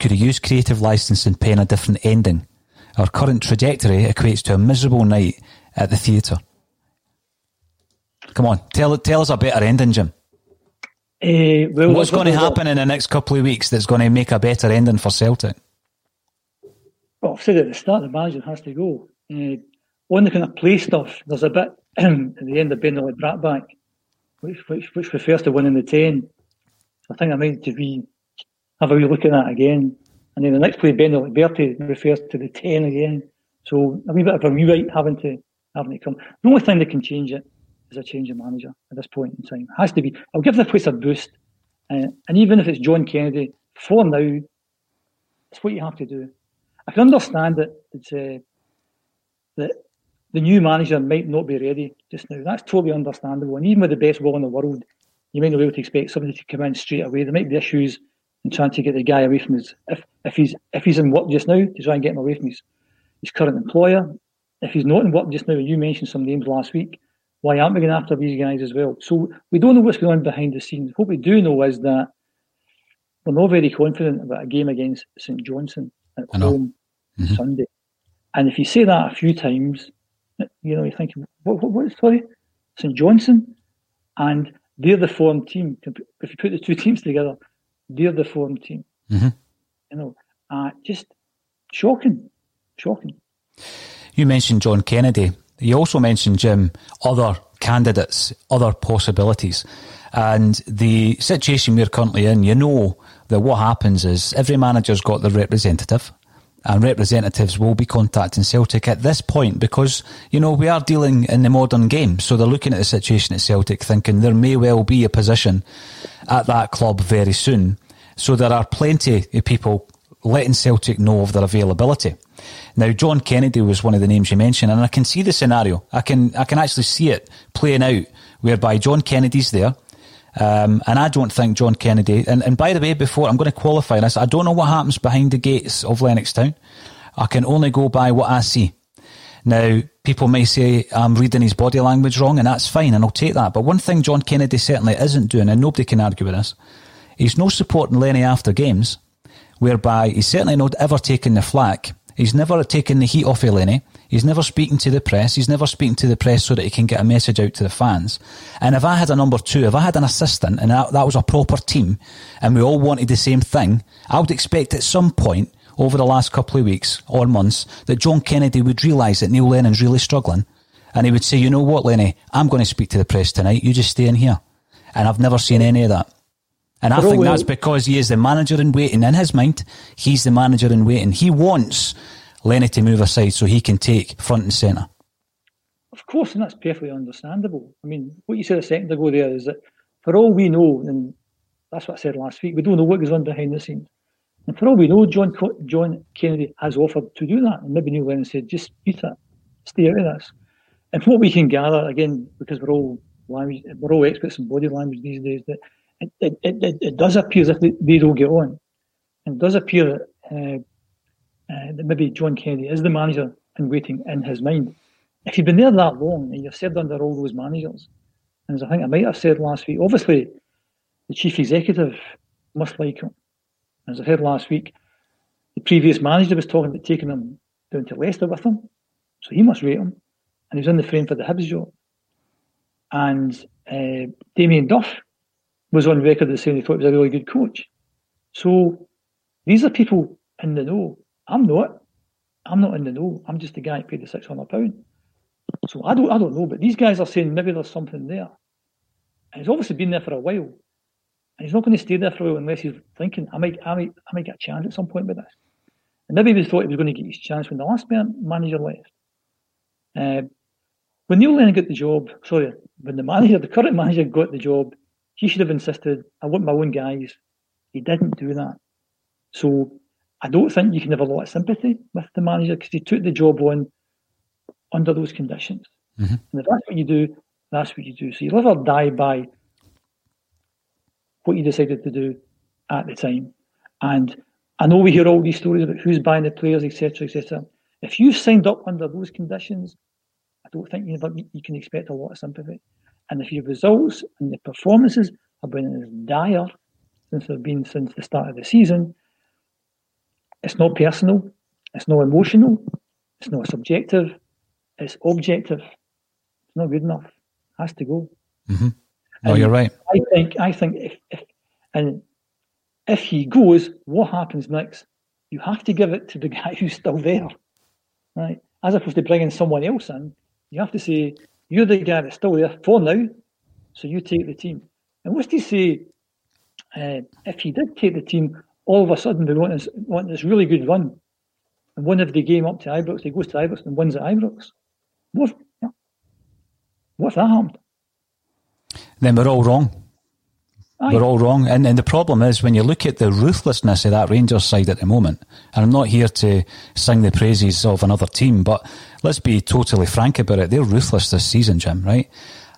could he use creative license and pen a different ending? Our current trajectory equates to a miserable night at the theatre. Come on, tell tell us a better ending, Jim. Uh, well, What's going to happen in the next couple of weeks that's going to make a better ending for Celtic? Well, I've said at the start, the manager has to go. Uh, on the kind of play stuff, there's a bit at the end of being the brat back, which, which which refers to winning the ten. I think I might to be have a wee look at that again. And then the next play, Bender Liberty, refers to the ten again. So a wee bit of a rewrite having to having to come. The only thing that can change it is a change of manager at this point in time. It has to be. I'll give the place a boost. Uh, and even if it's John Kennedy, for now, it's what you have to do. I can understand that it's, uh, that the new manager might not be ready just now. That's totally understandable. And even with the best will in the world, you might not be able to expect somebody to come in straight away. There might be issues in trying to get the guy away from his, if, if he's if he's in work just now, to try and get him away from his, his current employer. If he's not in work just now, and you mentioned some names last week, why aren't we going after these guys as well? So we don't know what's going on behind the scenes. What we do know is that we're not very confident about a game against St Johnstone at home mm-hmm. Sunday. And if you say that a few times, you know, you're thinking, what, what, what, sorry, St Johnstone? And they're the form team. If you put the two teams together, they're the form team. Mm-hmm. You know, uh, just shocking, shocking. You mentioned John Kennedy. You also mentioned, Jim, other candidates, other possibilities. And the situation we're currently in, you know that what happens is every manager's got their representative, and representatives will be contacting Celtic at this point because, you know, we are dealing in the modern game. So they're looking at the situation at Celtic thinking there may well be a position at that club very soon. So there are plenty of people letting Celtic know of their availability. Now, John Kennedy was one of the names you mentioned, and I can see the scenario. I can I can actually see it playing out whereby John Kennedy's there. Um, and I don't think John Kennedy, and, and by the way, before I'm going to qualify this, I don't know what happens behind the gates of Lennox Town. I can only go by what I see. Now, people may say I'm reading his body language wrong, and that's fine, and I'll take that. But one thing John Kennedy certainly isn't doing, and nobody can argue with this, he's no supporting Lenny after games, whereby he's certainly not ever taking the flak. He's never taking the heat off of Lenny. He's never speaking to the press. He's never speaking to the press so that he can get a message out to the fans. And if I had a number two, if I had an assistant and that was a proper team and we all wanted the same thing, I would expect at some point over the last couple of weeks or months that John Kennedy would realise that Neil Lennon's really struggling. And he would say, you know what, Lenny, I'm going to speak to the press tonight. You just stay in here. And I've never seen any of that. And I They're think that's because he is the manager in waiting. In his mind, he's the manager in waiting. He wants Lenny to move aside so he can take front and centre. Of course, and that's perfectly understandable. I mean, what you said a second ago there is that for all we know, and that's what I said last week, we don't know what goes on behind the scenes. And for all we know, John John Kennedy has offered to do that. And maybe Neil Lennon said, just beat it, stay out of this. And from what we can gather, again, because we're all language, we're all experts in body language these days, that It, it, it, it does appear that they, they don't get on. And it does appear that, uh, uh, that maybe John Kennedy is the manager in waiting in his mind. If you've been there that long and you've served under all those managers, and as I think I might have said last week, obviously the chief executive must like him. As I heard last week, the previous manager was talking about taking him down to Leicester with him, so he must rate him. And he was in the frame for the Hibs job. And uh, Damien Duff was on record as saying he thought he was a really good coach. So these are people in the know. I'm not. I'm not in the know. I'm just the guy who paid the six hundred pounds. So I don't I don't know, but these guys are saying maybe there's something there. And he's obviously been there for a while. And he's not going to stay there for a while unless he's thinking, I might I might, I might get a chance at some point with this. And maybe he thought he was going to get his chance when the last man, manager left. Uh, when Neil Lennon got the job, sorry, when the manager, the current manager got the job, he should have insisted, I want my own guys. He didn't do that. So I don't think you can have a lot of sympathy with the manager because he took the job on under those conditions. Mm-hmm. And if that's what you do, that's what you do. So you live or die by what you decided to do at the time. And I know we hear all these stories about who's buying the players, et cetera, et cetera. If you signed up under those conditions, I don't think you, never, you can expect a lot of sympathy. And if your results and the performances have been as dire since they've been since the start of the season, it's not personal, it's not emotional, it's not subjective, it's objective. It's not good enough. It has to go. Mm-hmm. No, and you're right. I think I think if, if and if he goes, what happens next? You have to give it to the guy who's still there. Right? as opposed to bringing someone else in. You have to say, you're the guy that's still there for now, so you take the team. And what's to say, uh, if he did take the team, all of a sudden we want this, want this really good run, and won every game up to Ibrox, he goes to Ibrox and wins at Ibrox. What if, yeah. what if that happened? Then we're all wrong. Aye. We're all wrong. And, and the problem is, when you look at the ruthlessness of that Rangers side at the moment, and I'm not here to sing the praises of another team, but let's be totally frank about it. They're ruthless this season, Jim, right?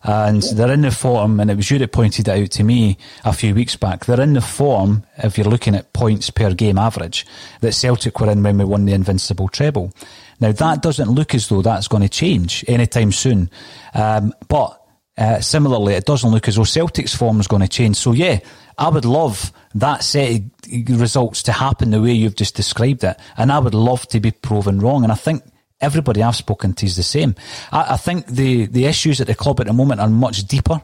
And yeah. they're in the form, and it was you that pointed it out to me a few weeks back. They're in the form, if you're looking at points per game average, that Celtic were in when we won the invincible treble. Now, that doesn't look as though that's going to change anytime soon. Um, but Uh, similarly, it doesn't look as though Celtic's form is going to change. So yeah, I would love that set of results to happen the way you've just described it, and I would love to be proven wrong. And I think everybody I've spoken to is the same. I, I think the, the issues at the club at the moment are much deeper.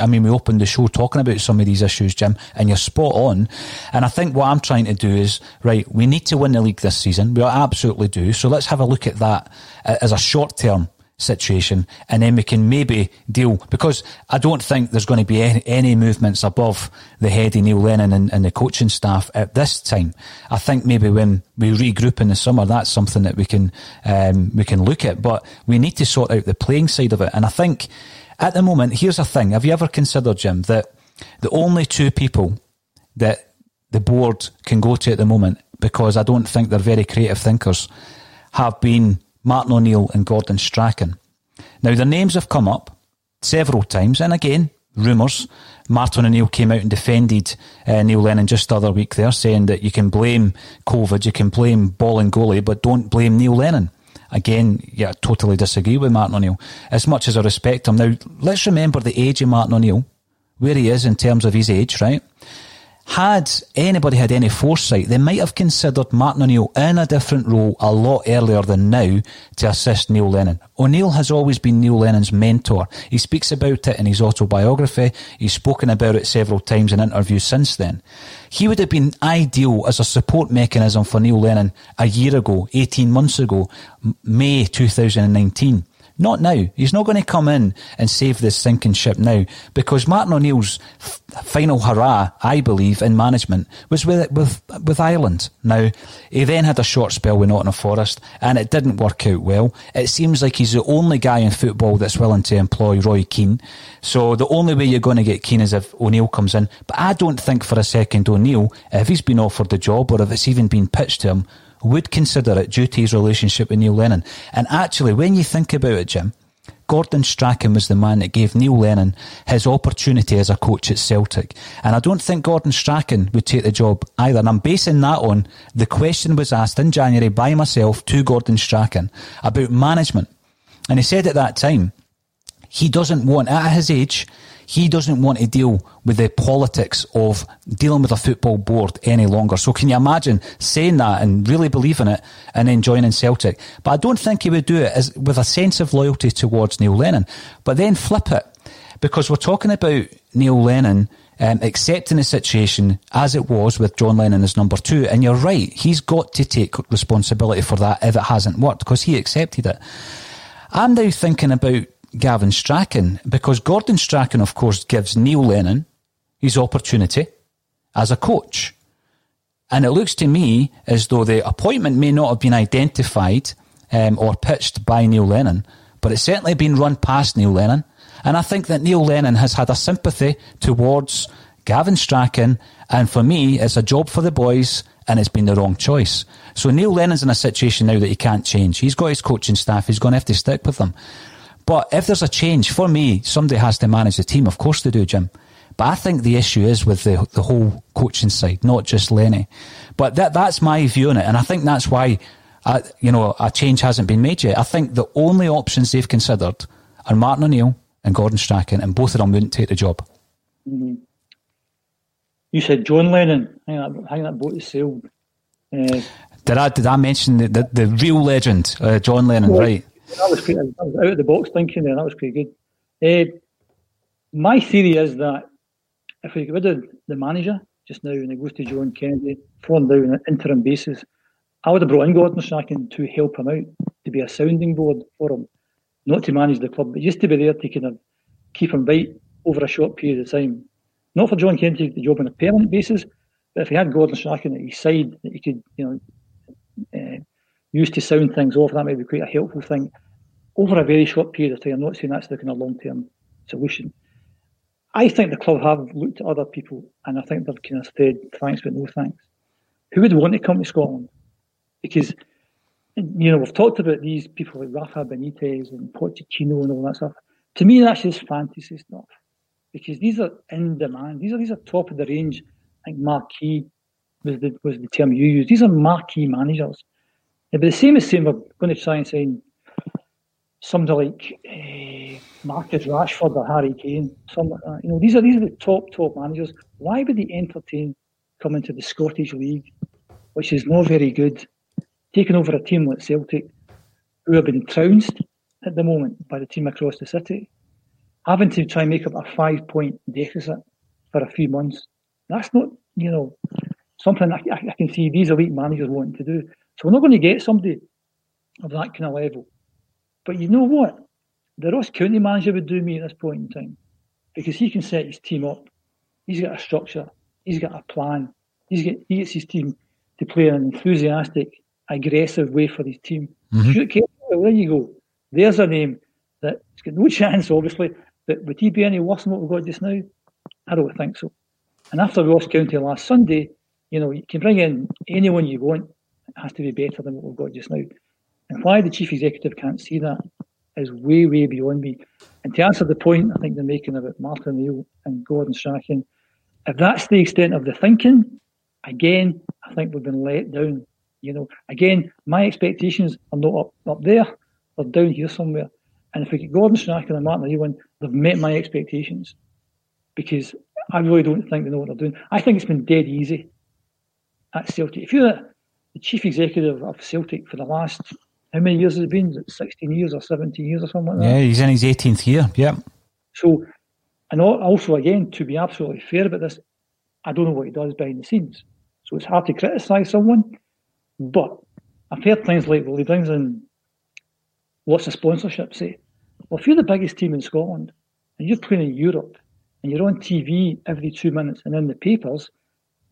I mean, we opened the show talking about some of these issues, Jim, and you're spot on. And I think what I'm trying to do is, right, we need to win the league this season. We absolutely do. So let's have a look at that as a short-term situation, and then we can maybe deal, because I don't think there's going to be any, any movements above the head of Neil Lennon and, and the coaching staff at this time. I think maybe when we regroup in the summer, that's something that we can um, we can look at, but we need to sort out the playing side of it. And I think at the moment, here's the thing, have you ever considered, Jim, that the only two people that the board can go to at the moment, because I don't think they're very creative thinkers, have been Martin O'Neill and Gordon Strachan. Now, their names have come up several times, and again, rumours. Martin O'Neill came out and defended uh, Neil Lennon just the other week there, saying that you can blame COVID, you can blame ball and goalie, but don't blame Neil Lennon. Again, yeah, I totally disagree with Martin O'Neill, as much as I respect him. Now, let's remember the age of Martin O'Neill, where he is in terms of his age, right? Had anybody had any foresight, they might have considered Martin O'Neill in a different role a lot earlier than now to assist Neil Lennon. O'Neill has always been Neil Lennon's mentor. He speaks about it in his autobiography. He's spoken about it several times in interviews since then. He would have been ideal as a support mechanism for Neil Lennon a year ago, eighteen months ago, May twenty nineteen. Not now. He's not going to come in and save this sinking ship now, because Martin O'Neill's f- final hurrah, I believe, in management was with, with with Ireland. Now, he then had a short spell with Nottingham Forest, and it didn't work out well. It seems like he's the only guy in football that's willing to employ Roy Keane. So the only way you're going to get Keane is if O'Neill comes in. But I don't think for a second O'Neill, if he's been offered the job or if it's even been pitched to him, would consider it due to his relationship with Neil Lennon. And actually, when you think about it, Jim, Gordon Strachan was the man that gave Neil Lennon his opportunity as a coach at Celtic. And I don't think Gordon Strachan would take the job either. And I'm basing that on the question was asked in January by myself to Gordon Strachan about management. And he said at that time, he doesn't want, at his age, he doesn't want to deal with the politics of dealing with a football board any longer. So can you imagine saying that and really believing it and then joining Celtic? But I don't think he would do it as, with a sense of loyalty towards Neil Lennon. But then flip it, because we're talking about Neil Lennon um, accepting the situation as it was with John Lennon as number two. And you're right, he's got to take responsibility for that if it hasn't worked, because he accepted it. I'm now thinking about Gavin Strachan, because Gordon Strachan, of course, gives Neil Lennon his opportunity as a coach. And it looks to me as though the appointment may not have been identified um, or pitched by Neil Lennon, but it's certainly been run past Neil Lennon. And I think that Neil Lennon has had a sympathy towards Gavin Strachan, and for me, it's a job for the boys, and it's been the wrong choice. So Neil Lennon's in a situation now that he can't change. He's got his coaching staff, he's going to have to stick with them. But if there's a change, for me, somebody has to manage the team. Of course they do, Jim. But I think the issue is with the the whole coaching side, not just Lenny. But that that's my view on it. And I think that's why, I, you know, a change hasn't been made yet. I think the only options they've considered are Martin O'Neill and Gordon Strachan, and both of them wouldn't take the job. Mm-hmm. You said John Lennon. Hang that, hang that boat to sail. Uh, did, I, did I mention the, the, the real legend, uh, John Lennon, yeah. Right? That was pretty, I was out of the box thinking there. That was pretty good. Uh, my theory is that if we get rid of the manager just now and it goes to John Kennedy, four and down on an interim basis, I would have brought in Gordon Strachan to help him out, to be a sounding board for him, not to manage the club, but used to be there to kind of keep him right over a short period of time. Not for John Kennedy to take the job on a permanent basis, but if he had Gordon Strachan at his side that he could, you know, uh, use to sound things off, that might be quite a helpful thing over a very short period of time. I'm not saying that's the kind of long-term solution. I think the club have looked at other people, and I think they've kind of said thanks but no thanks. Who would want to come to Scotland? Because, you know, we've talked about these people like Rafa Benitez and Pochettino and all that stuff. To me, that's just fantasy stuff, because these are in demand. These are these are top of the range. I think marquee was the was the term you used. These are marquee managers. Yeah, but the same is saying we're going to try and sign somebody like eh, Marcus Rashford or Harry Kane. Some, uh, you know, these are these are the top top managers. Why would they entertain coming to the Scottish League, which is not very good, taking over a team like Celtic, who have been trounced at the moment by the team across the city, having to try and make up a five-point deficit for a few months? That's not, you know, something I, I can see these elite managers wanting to do. So we're not going to get somebody of that kind of level. But you know what? The Ross County manager would do me at this point in time, because he can set his team up. He's got a structure. He's got a plan. He's got, he gets his team to play in an enthusiastic, aggressive way for his team. Mm-hmm. Shoot Kennedy, well, there you go. There's a name that's got no chance, obviously, but would he be any worse than what we've got just now? I don't think so. And after Ross County last Sunday, you know, you can bring in anyone you want. It has to be better than what we've got just now. And why the chief executive can't see that is way, way beyond me. And to answer the point I think they're making about Martin O'Neill and Gordon Strachan, if that's the extent of the thinking, again, I think we've been let down. You know, again, my expectations are not up, up there. They're down here somewhere. And if we get Gordon Strachan and Martin O'Neill in, they've met my expectations, because I really don't think they know what they're doing. I think it's been dead easy at Celtic. If you're the chief executive of Celtic for the last, how many years has it been? Is it sixteen years or seventeen years or something like that? Yeah, he's in his eighteenth year, yeah. So, and also again, to be absolutely fair about this, I don't know what he does behind the scenes. So it's hard to criticise someone, but I've heard things like, well, he brings in lots of sponsorship, say. Well, if you're the biggest team in Scotland and you're playing in Europe and you're on T V every two minutes and in the papers,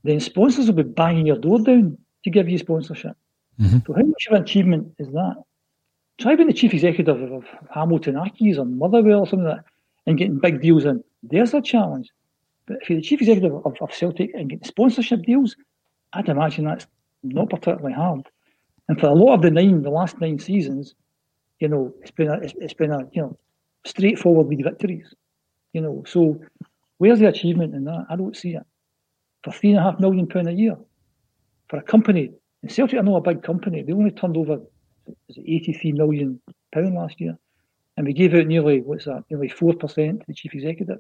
then sponsors will be banging your door down to give you sponsorship. Mm-hmm. So how much of an achievement is that? Try being the chief executive of Hamilton Accies or Motherwell or something like that and getting big deals in. There's a challenge. But if you're the chief executive of, of Celtic and getting sponsorship deals, I'd imagine that's not particularly hard. And for a lot of the nine, the last nine seasons, you know, it's been a, it's, it's been a, you know, straightforward with victories. You know, so where's the achievement in that? I don't see it. For three and a half million pound a year, for a company, and Celtic are not a big company. They only turned over is it eighty-three million pound last year, and we gave out nearly what's that? Nearly four percent to the chief executive.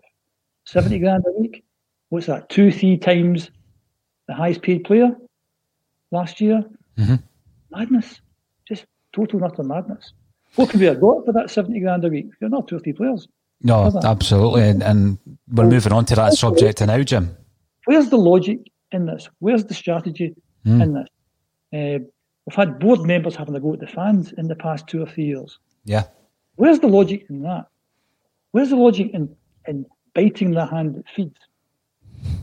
Seventy grand a week. What's that? Two, three times the highest paid player last year. Mm-hmm. Madness, just total and utter madness. What could we have got for that seventy grand a week? You're not two or three players. No, absolutely, and, and we're so, moving on to that subject now, Jim. Where's the logic in this? Where's the strategy mm. in this? Uh, we've had board members having a go at the fans in the past two or three years. Yeah. Where's the logic in that? Where's the logic in, in biting the hand that feeds?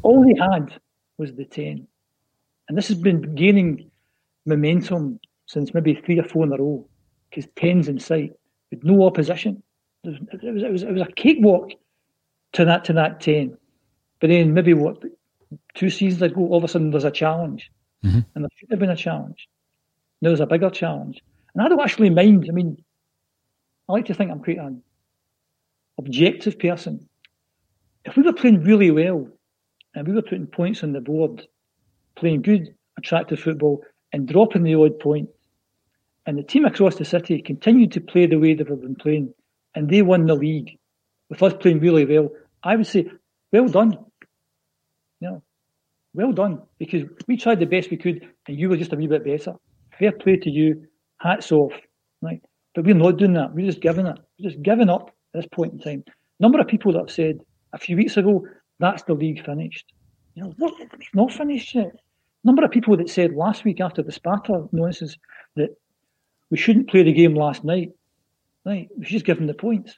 All they had was the ten. And this has been gaining momentum since maybe three or four in a row, because ten's in sight with no opposition. It was, it was it was a cakewalk to that to that ten, but then maybe what two seasons ago, all of a sudden there's a challenge, mm-hmm. and there should have been a challenge. Now there's a bigger challenge, and I don't actually mind. I mean, I like to think I'm quite an objective person. If we were playing really well, and we were putting points on the board, playing good, attractive football, and dropping the odd point, and the team across the city continued to play the way they've been playing, and they won the league with us playing really well, I would say, well done. You know, well done. Because we tried the best we could and you were just a wee bit better. Fair play to you. Hats off. Right? But we're not doing that. We're just giving it. We're just giving up at this point in time. Number of people that have said a few weeks ago, that's the league finished. You know, look, it's not finished yet. Number of people that said last week after the Sparta nonsense that, we shouldn't play the game last night. Right? We should just give them the points.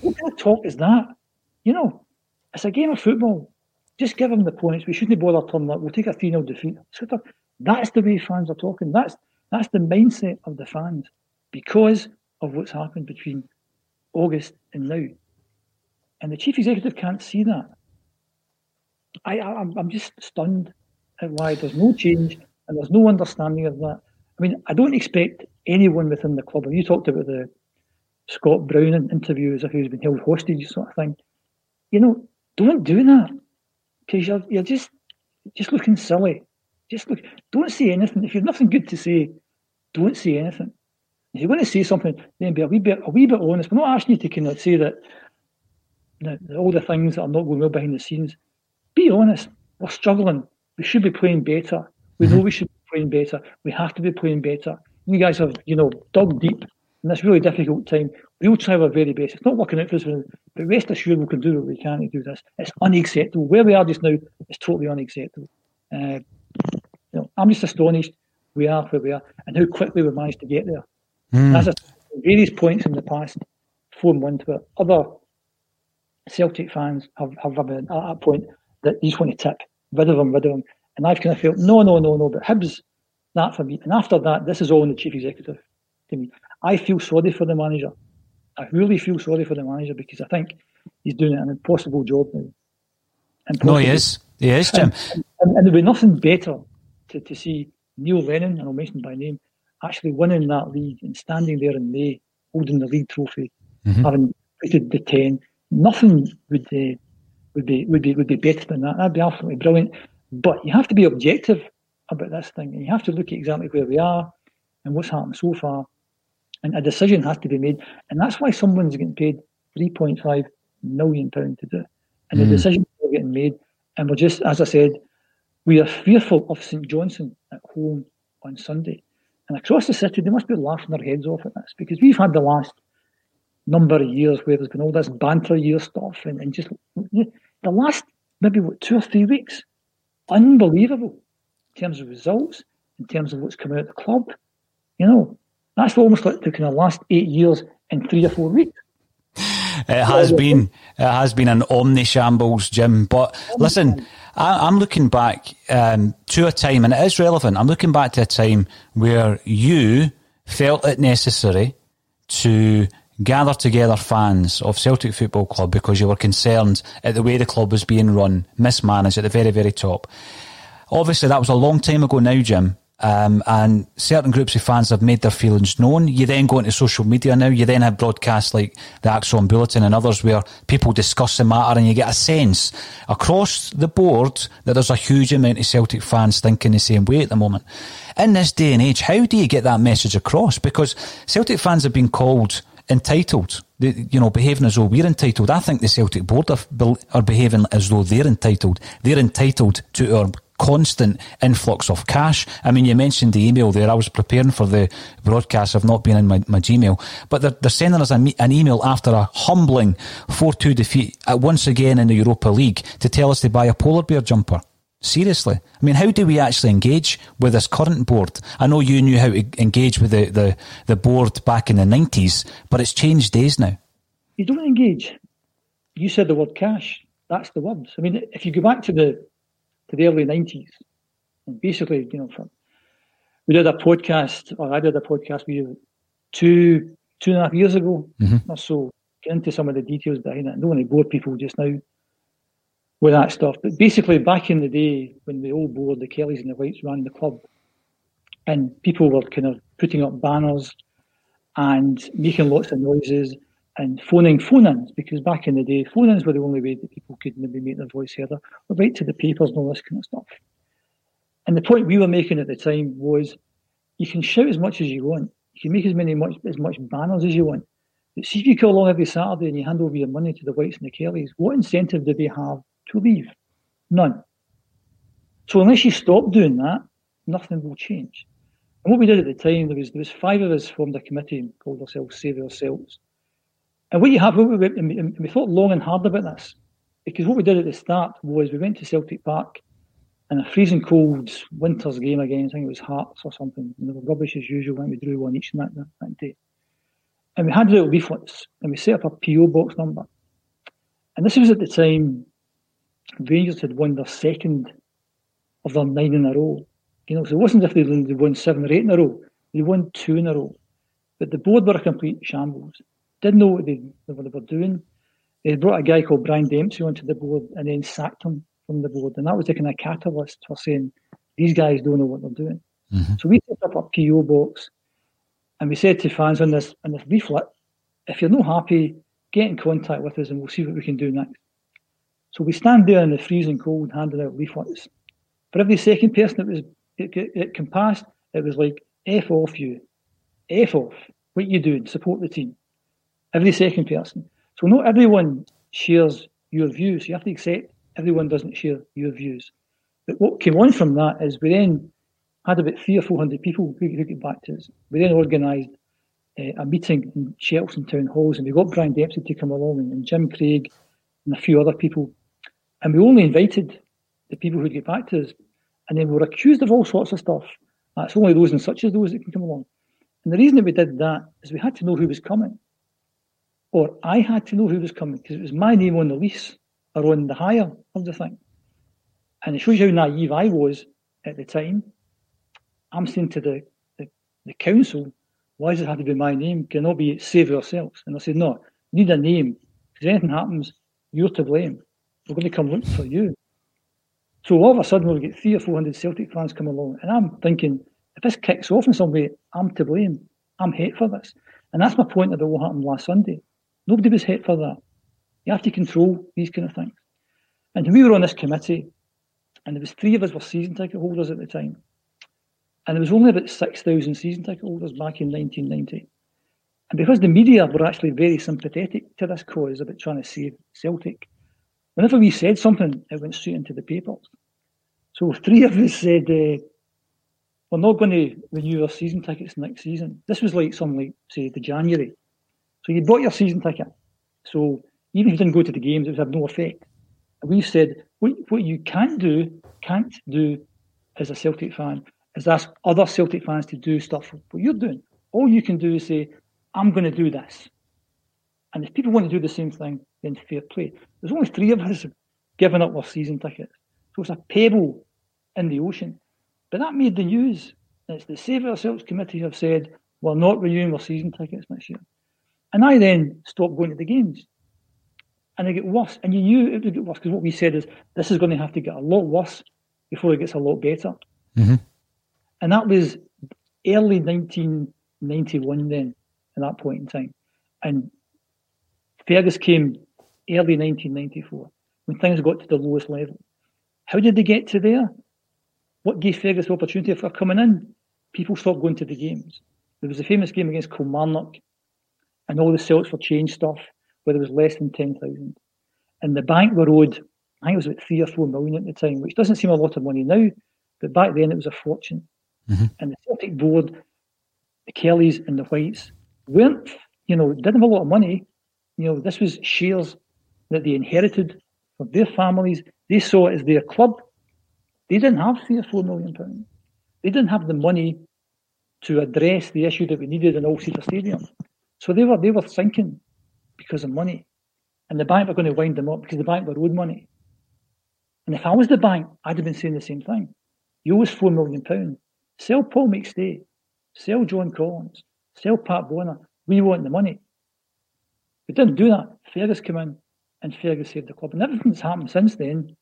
What kind of talk is that? You know, it's a game of football. Just give them the points. We shouldn't bother turning up. We'll take a three nil defeat. That's the way fans are talking. That's that's the mindset of the fans because of what's happened between August and now. And the chief executive can't see that. I, I, I'm just stunned at why there's no change and there's no understanding of that. I mean, I don't expect anyone within the club. You talked about the Scott Brown interview as if he's been held hostage sort of thing. You know, don't do that because you're, you're just just looking silly. Just look. Don't say anything. If you've nothing good to say, don't say anything. If you want to say something, then be a wee bit a wee bit honest. We're not asking you to kind of say that you know, all the things that are not going well behind the scenes. Be honest. We're struggling. We should be playing better. We know we should be playing better. We have to be playing better. You guys have, you know, dug deep in this really difficult time. We'll try our very best. It's not working out for us, but rest assured we can do what we can to do this. It's unacceptable. Where we are just now is totally unacceptable. Uh, you know, I'm just astonished we are where we are and how quickly we managed to get there. Mm. As I said, various points in the past four months where other Celtic fans have, have been at that point that you just want to tip, rid of them, rid of them. And I've kind of felt, no, no, no, no, but Hibs, that for me. And after that, this is all on the chief executive to me. I feel sorry for the manager. I really feel sorry for the manager because I think he's doing an impossible job now. Impossible. No, he is. He is, Jim. And, and, and there'd be nothing better to, to see Neil Lennon, and I'll mention by name, actually winning that league and standing there in May, holding the league trophy, mm-hmm. having completed the ten. Nothing would, uh, would be would be would be better than that. That'd be absolutely brilliant. But you have to be objective about this thing, and you have to look at exactly where we are and what's happened so far. And a decision has to be made, and that's why someone's getting paid three point five million pounds to do it. And mm. the decisions are getting made, and we're just, as I said, we are fearful of St Johnstone at home on Sunday. And across the city, they must be laughing their heads off at this, because we've had the last number of years where there's been all this banter year stuff, and, and just the last maybe what two or three weeks, unbelievable in terms of results, in terms of what's coming out of the club. You know, that's almost like the kind of last eight years in three or four weeks. It has been, it has been an omni-shambles, Jim. But listen, I, I'm looking back um, to a time, and it is relevant, I'm looking back to a time where you felt it necessary to gather together fans of Celtic Football Club because you were concerned at the way the club was being run, mismanaged at the very, very top. Obviously, that was a long time ago now, Jim. Um, and certain groups of fans have made their feelings known. You then go into social media now. You then have broadcasts like the Axon Bulletin and others where people discuss the matter, and you get a sense across the board that there's a huge amount of Celtic fans thinking the same way at the moment. In this day and age, how do you get that message across? Because Celtic fans have been called entitled, they, you know, behaving as though we're entitled. I think the Celtic board are, are behaving as though they're entitled. They're entitled to our constant influx of cash. I mean, you mentioned the email there. I was preparing for the broadcast. I've not been in my, my Gmail. But they're, they're sending us an, an email after a humbling four two defeat uh, once again in the Europa League to tell us to buy a polar bear jumper. Seriously. I mean, how do we actually engage with this current board? I know you knew how to engage with the, the, the board back in the nineties, but it's changed days now. You don't engage. You said the word cash. That's the words. I mean, if you go back to the to the early nineties, and basically, you know, from, we did a podcast, or I did a podcast with you two, two and a half years ago, mm-hmm. or so, get into some of the details behind it. I don't want to bore people just now with that stuff, but basically, back in the day, when the old board, the Kellys and the Whites ran the club, and people were kind of putting up banners, and making lots of noises, and phoning phone-ins, because back in the day, phone-ins were the only way that people could maybe make their voice heard, or write to the papers and all this kind of stuff. And the point we were making at the time was, you can shout as much as you want, you can make as many much, as much banners as you want, but see if you go along every Saturday and you hand over your money to the Whites and the Kellys, what incentive do they have to leave? None. So unless you stop doing that, nothing will change. And what we did at the time, there was, there was five of us formed a committee and called ourselves Save Ourselves. And what you have, and we thought long and hard about this, because what we did at the start was we went to Celtic Park in a freezing cold winter's game again. I think it was Hearts or something. And they were rubbish as usual. When we drew one each that, that, that day. And we handed out leaflets and we set up a P O box number. And this was at the time Rangers had won their second of their nine in a row. You know, so it wasn't as if they won seven or eight in a row. They won two in a row. But the board were a complete shambles. Didn't know what they, what they were doing. They brought a guy called Brian Dempsey onto the board and then sacked him from the board. And that was the kind of catalyst for saying, these guys don't know what they're doing. Mm-hmm. So we set up a P O box and we said to fans on this, on this leaflet, if you're not happy, get in contact with us and we'll see what we can do next. So we stand there in the freezing cold handing out leaflets. For every second person that was it, it, it came past, it was like, F off you. F off. What you doing? Support the team. Every second person. So not everyone shares your views. You have to accept everyone doesn't share your views. But what came on from that is we then had about three or four hundred people who could get back to us. We then organised uh, a meeting in Shelton Town Halls and we got Brian Dempsey to come along and Jim Craig and a few other people. And we only invited the people who'd get back to us. And then we were accused of all sorts of stuff. That's only those and such as those that can come along. And the reason that we did that is we had to know who was coming. Or I had to know who was coming because it was my name on the lease or on the hire of the thing. And it shows you how naive I was at the time. I'm saying to the, the, the council, why does it have to be my name? Can it not be Save Ourselves? And I said, no, you need a name. Because if anything happens, you're to blame. We're going to come look for you. So all of a sudden, we'll get three or four hundred Celtic fans come along. And I'm thinking, if this kicks off in some way, I'm to blame. I'm hit for this. And that's my point about what happened last Sunday. Nobody was hit for that. You have to control these kind of things. And we were on this committee, and there was three of us were season ticket holders at the time. And there was only about six thousand season ticket holders back in nineteen ninety. And because the media were actually very sympathetic to this cause about trying to save Celtic, whenever we said something, it went straight into the papers. So three of us said, uh, we're not going to renew our season tickets next season. This was like something like, say, the January. So you bought your season ticket. So even if you didn't go to the games, it would have no effect. And we said, what, what you can do, can't do as a Celtic fan, is ask other Celtic fans to do stuff like what you're doing. All you can do is say, I'm going to do this. And if people want to do the same thing, then fair play. There's only three of us giving up our season tickets. So it's a pebble in the ocean. But that made the news. It's the Save Ourselves Committee have said, we're not renewing our season tickets next year. And I then stopped going to the games. And it got worse. And you knew it would get worse because what we said is, this is going to have to get a lot worse before it gets a lot better. Mm-hmm. And that was early nineteen ninety-one then, at that point in time. And Fergus came early nineteen ninety-four, when things got to the lowest level. How did they get to there? What gave Fergus the opportunity for coming in? People stopped going to the games. There was a famous game against Kilmarnock, and all the Celts were changed stuff, where there was less than ten thousand. And the bank were owed, I think it was about three or four million at the time, which doesn't seem a lot of money now, but back then it was a fortune. Mm-hmm. And the Celtic board, the Kellys and the Whites, weren't, you know, didn't have a lot of money. You know, this was shares that they inherited from their families. They saw it as their club. They didn't have three or four million pounds. They didn't have the money to address the issue that we needed in All-Seater Stadium. So they were they were sinking because of money. And the bank were going to wind them up because the bank were owed money. And if I was the bank, I'd have been saying the same thing. You owe us four million pounds. Sell Paul McStay. Sell John Collins. Sell Pat Bonner. We want the money. We didn't do that. Fergus came in and Fergus saved the club. And everything that's happened since then,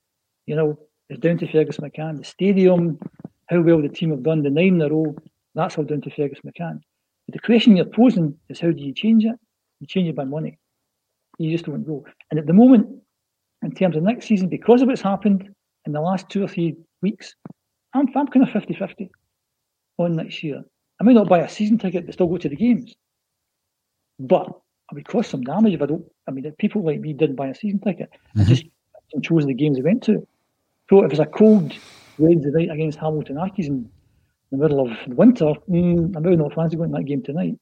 you know, is down to Fergus McCann. The stadium, how well the team have done, the nine in a row, that's all down to Fergus McCann. But the question you're posing is how do you change it? You change it by money. You just don't go. And at the moment, in terms of next season, because of what's happened in the last two or three weeks, I'm, I'm kind of fifty-fifty on next year. I may not buy a season ticket but still go to the games. But I would cause some damage if I don't. I mean, if people like me didn't buy a season ticket, mm-hmm. I just chose the games they went to. So if it's a cold Wednesday night against Hamilton Accies in the middle of winter, mm, I'm really not fancy going to that game tonight.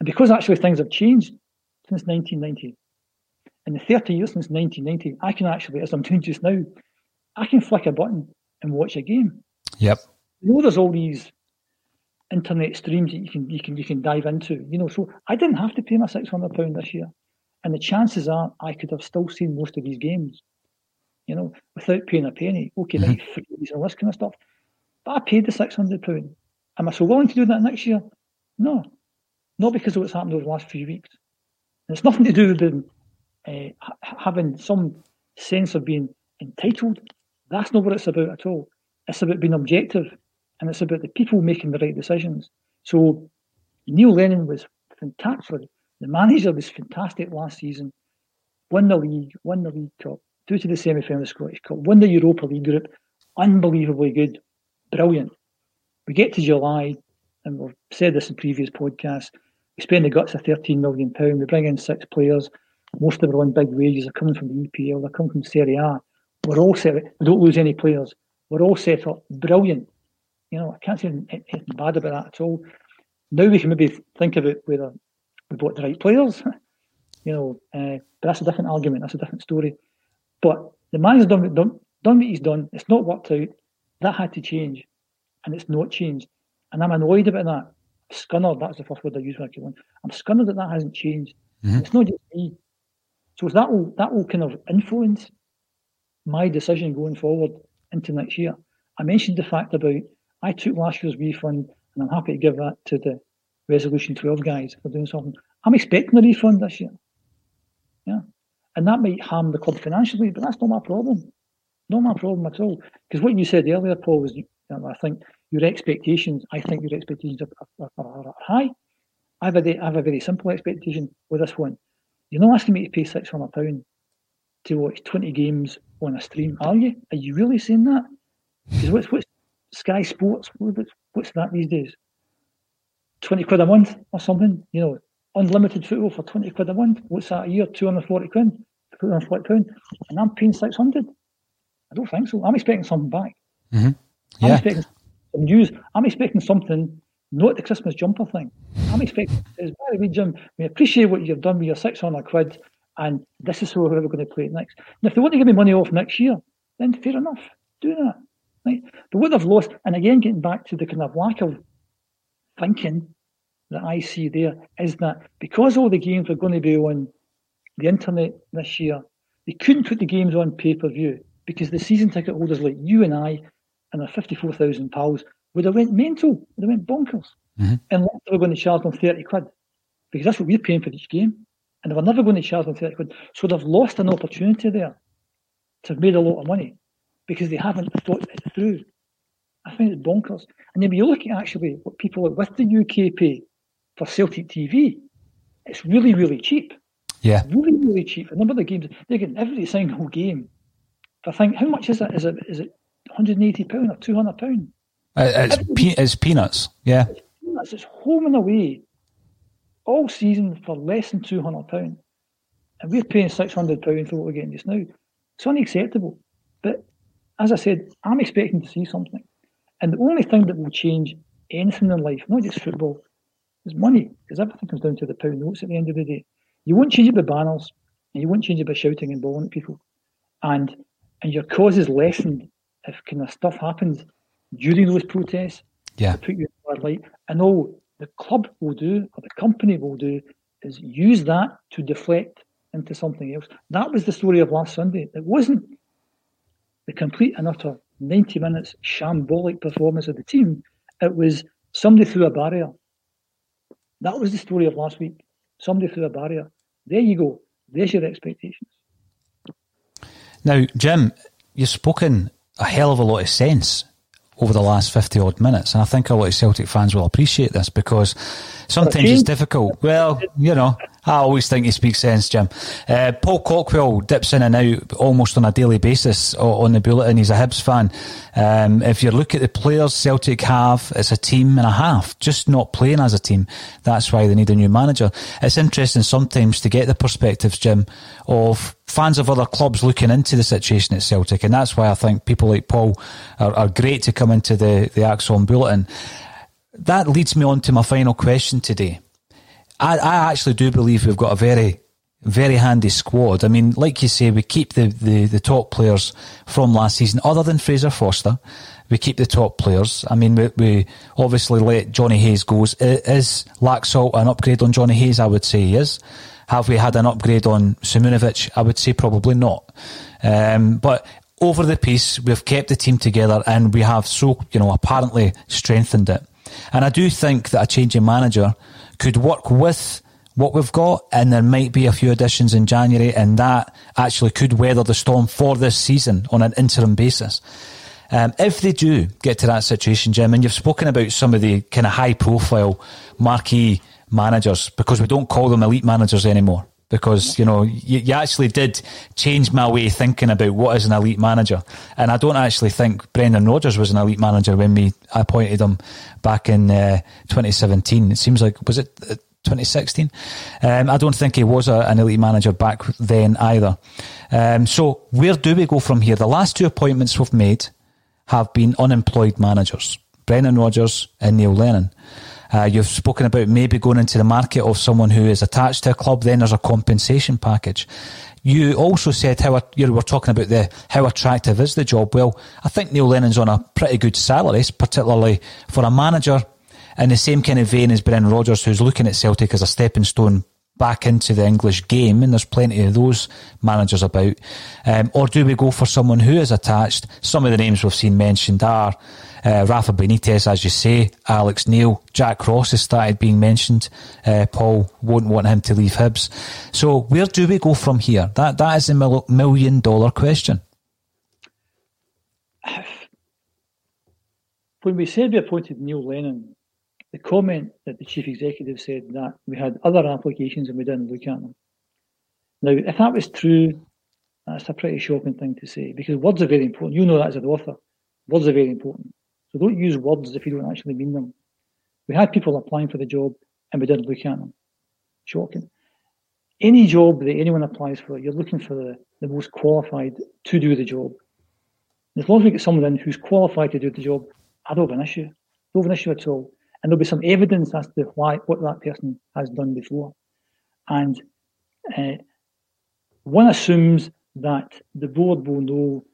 And because actually things have changed since nineteen ninety, in the thirty years since nineteen ninety, I can actually, as I'm doing just now, I can flick a button and watch a game. Yep. You know, there's all these internet streams that you can you can you can dive into. You know, so I didn't have to pay my six hundred pound this year, and the chances are I could have still seen most of these games, you know, without paying a penny. Okay, mm-hmm. like freebies and all this kind of stuff. But I paid the six hundred pound. Am I so willing to do that next year? No, not because of what's happened over the last few weeks. And it's nothing to do with uh, having some sense of being entitled. That's not what it's about at all. It's about being objective, and it's about the people making the right decisions. So Neil Lennon was fantastic. The manager was fantastic last season. Won the league, won the League Cup, through to the semi-final Scottish Cup, won the Europa League group. Unbelievably good, brilliant. We get to July, and we've said this in previous podcasts, we spend the guts of thirteen million pounds, we bring in six players, most of them are on big wages, they're coming from the E P L, they're coming from Serie A, we're all set, we don't lose any players, we're all set up, brilliant. You know, I can't say anything bad about that at all. Now we can maybe think about whether we bought the right players, you know, uh, but that's a different argument, that's a different story. But the man's done, done, done what he's done, it's not worked out, that had to change. And it's not changed. And I'm annoyed about that. Scunnered, that's the first word I use when I came on. I'm scunnered that that hasn't changed. Mm-hmm. It's not just me. So that will, that will kind of influence my decision going forward into next year. I mentioned the fact about, I took last year's refund, and I'm happy to give that to the Resolution twelve guys for doing something. I'm expecting a refund this year. Yeah. And that might harm the club financially, but that's not my problem. Not my problem at all. Because what you said earlier, Paul, was... I think your expectations. I think your expectations are, are, are, are high. I have, a, I have a very simple expectation with this one. You're not asking me to pay six hundred pound to watch twenty games on a stream, are you? Are you really saying that? Because what's, what's Sky Sports? What's, what's that these days? Twenty quid a month or something? You know, unlimited football for twenty quid a month. What's that a year? Two hundred forty quid, two hundred forty pound, and I'm paying six hundred. I don't think so. I'm expecting something back. Mm-hmm. I'm yeah. expecting some news. I'm expecting something, not the Christmas jumper thing. I'm expecting, it's by the way, Jim, we appreciate what you've done with your six hundred quid, and this is where we're going to play it next. And if they want to give me money off next year, then fair enough, do that. Right? But what they've lost, and again, getting back to the kind of lack of thinking that I see there, is that because all the games are going to be on the internet this year, they couldn't put the games on pay-per-view because the season ticket holders like you and I and their fifty-four thousand pals would have went mental, would have went bonkers. Mm-hmm. Unless they were going to charge them thirty quid, because that's what we're paying for each game. And they were never going to charge them thirty quid. So they've lost an opportunity there to have made a lot of money because they haven't thought it through. I think it's bonkers. And then when you look at actually what people with the U K pay for Celtic T V, it's really, really cheap. Yeah. Really, really cheap. A number of the games, they're getting every single game. But I think, how much is that? Is it, is it one hundred eighty pounds or two hundred pounds? Uh, it's, pe- it's peanuts, yeah. It's peanuts. It's home and away all season for less than two hundred pounds. And we're paying six hundred pounds for what we're getting just now. It's unacceptable. But as I said, I'm expecting to see something. And the only thing that will change anything in life, not just football, is money. Because everything comes down to the pound notes at the end of the day. You won't change it by banners, and you won't change it by shouting and bawling at people. And, and your cause is lessened if kind of stuff happens during those protests, yeah. put you in a bad light. And all the club will do, or the company will do, is use that to deflect into something else. That was the story of last Sunday. It wasn't the complete and utter ninety minutes shambolic performance of the team. It was somebody threw a barrier. That was the story of last week. Somebody threw a barrier. There you go. There's your expectations. Now, Jim, you've spoken a hell of a lot of sense over the last fifty odd minutes, and I think a lot of Celtic fans will appreciate this because sometimes it's difficult. Well, you know, I always think you speak sense, Jim. Uh, Paul Cockwell dips in and out almost on a daily basis on the bulletin. He's a Hibs fan. Um, if you look at the players Celtic have, it's a team and a half, just not playing as a team. That's why they need a new manager. It's interesting sometimes to get the perspectives, Jim, of fans of other clubs looking into the situation at Celtic, and that's why I think people like Paul are, are great to come into the, the Axon Bulletin. That leads me on to my final question today. I, I actually do believe we've got a very very handy squad. I mean, like you say, we keep the, the, the top players from last season, other than Fraser Foster. We keep the top players. I mean, we, we obviously let Johnny Hayes go. Is, is Laxalt an upgrade on Johnny Hayes? I would say he is. Have we had an upgrade on Simunovic? I would say probably not. Um, but over the piece, we've kept the team together and we have so, you know, apparently strengthened it. And I do think that a change in manager could work with what we've got, and there might be a few additions in January, and that actually could weather the storm for this season on an interim basis. Um, if they do get to that situation, Jim, and you've spoken about some of the kind of high-profile marquee managers, because we don't call them elite managers anymore, because, you know, you, you actually did change my way of thinking about what is an elite manager. And I don't actually think Brendan Rodgers was an elite manager when we appointed him back in uh, twenty seventeen. It seems like, was it Uh, twenty sixteen. Um, I don't think he was a, an elite manager back then either. Um, so where do we go from here? The last two appointments we've made have been unemployed managers, Brendan Rodgers and Neil Lennon. Uh, you've spoken about maybe going into the market of someone who is attached to a club, then there's a compensation package. You also said how, you were talking about the how attractive is the job. Well, I think Neil Lennon's on a pretty good salary, particularly for a manager, in the same kind of vein as Brendan Rodgers, who's looking at Celtic as a stepping stone back into the English game, and there's plenty of those managers about. Um, or do we go for someone who is attached? Some of the names we've seen mentioned are uh, Rafa Benitez, as you say, Alex Neil, Jack Ross has started being mentioned. Uh, Paul won't want him to leave Hibs. So where do we go from here? That That is a mil- million dollar question. When we said we appointed Neil Lennon, the comment that the chief executive said that we had other applications and we didn't look at them. Now, if that was true, that's a pretty shocking thing to say, because words are very important. You know that as an author. Words are very important. So don't use words if you don't actually mean them. We had people applying for the job and we didn't look at them. Shocking. Any job that anyone applies for, you're looking for the, the most qualified to do the job. And as long as we get someone in who's qualified to do the job, I don't have an issue. Don't have an issue at all. And there'll be some evidence as to why what that person has done before. And uh, one assumes that the board will know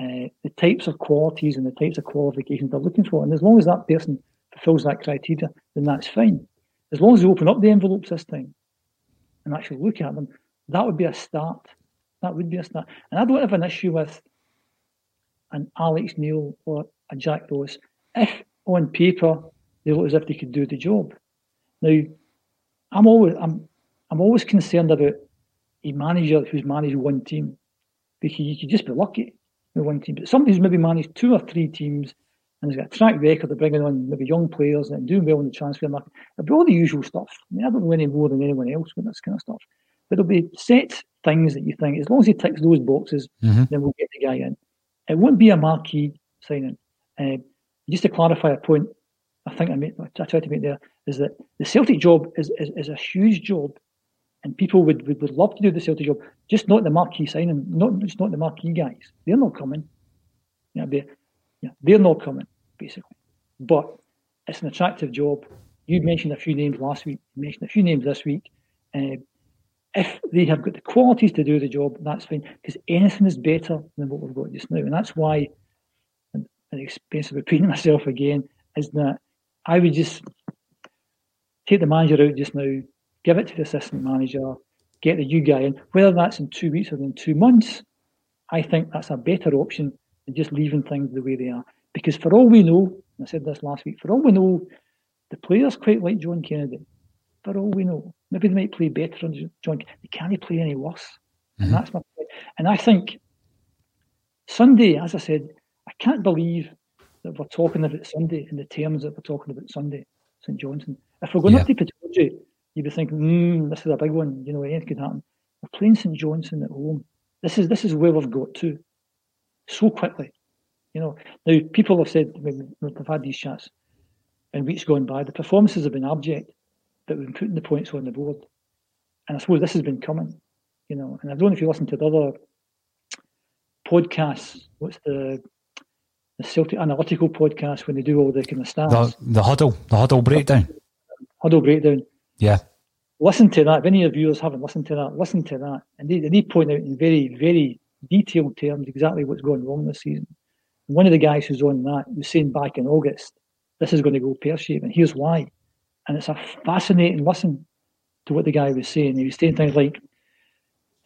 uh, the types of qualities and the types of qualifications they're looking for. And as long as that person fulfills that criteria, then that's fine. As long as they open up the envelopes this time and actually look at them, that would be a start. That would be a start. And I don't have an issue with an Alex Neil or a Jack Ross if on paper they look as if they could do the job. Now, I'm always I'm I'm always concerned about a manager who's managed one team, because you could just be lucky with one team. But somebody who's maybe managed two or three teams and has got a track record of bringing on maybe young players and doing well in the transfer market, there'll be all the usual stuff. I mean, I don't know any more than anyone else with this kind of stuff. But there'll be set things that you think, as long as he ticks those boxes, mm-hmm. then we'll get the guy in. It won't be a marquee signing. Uh, just to clarify a point, I think I, made, I tried to make there, is that the Celtic job is, is, is a huge job, and people would, would, would love to do the Celtic job, just not the marquee signing, not just not the marquee guys. They're not coming. You know, they're, you know, they're not coming, basically. But it's an attractive job. You mentioned a few names last week, you mentioned a few names this week. Uh, if they have got the qualities to do the job, that's fine, because anything is better than what we've got just now. And that's why, at the expense of repeating myself again, is that I would just take the manager out just now, give it to the assistant manager, get the new guy in. Whether that's in two weeks or in two months, I think that's a better option than just leaving things the way they are. Because for all we know, and I said this last week, for all we know, the players quite like John Kennedy. For all we know, maybe they might play better under John Kennedy. They can't play any worse. Mm-hmm. And that's my point. And I think Sunday, as I said, I can't believe that we're talking about Sunday in the terms that we're talking about Sunday, St Johnstone. If we're going yeah. up to Patrizio, you'd be thinking, hmm, this is a big one, you know, anything could happen. We're playing St Johnstone at home. This is this is where we've got to so quickly. You know, now people have said, we've had these chats in weeks gone by, the performances have been abject, but we've been putting the points on the board. And I suppose this has been coming, you know. And I don't know if you listen to the other podcasts, what's the the Celtic Analytical podcast, when they do all the kind of stats. The, the huddle, the huddle breakdown. Huddle breakdown. Yeah. Listen to that. If any of your viewers haven't listened to that, listen to that. And they, they point out in very, very detailed terms exactly what's going wrong this season. And one of the guys who's on that was saying back in August, this is going to go pear-shaped, and here's why. And it's a fascinating listen to what the guy was saying. He was saying things like,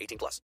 eighteen plus.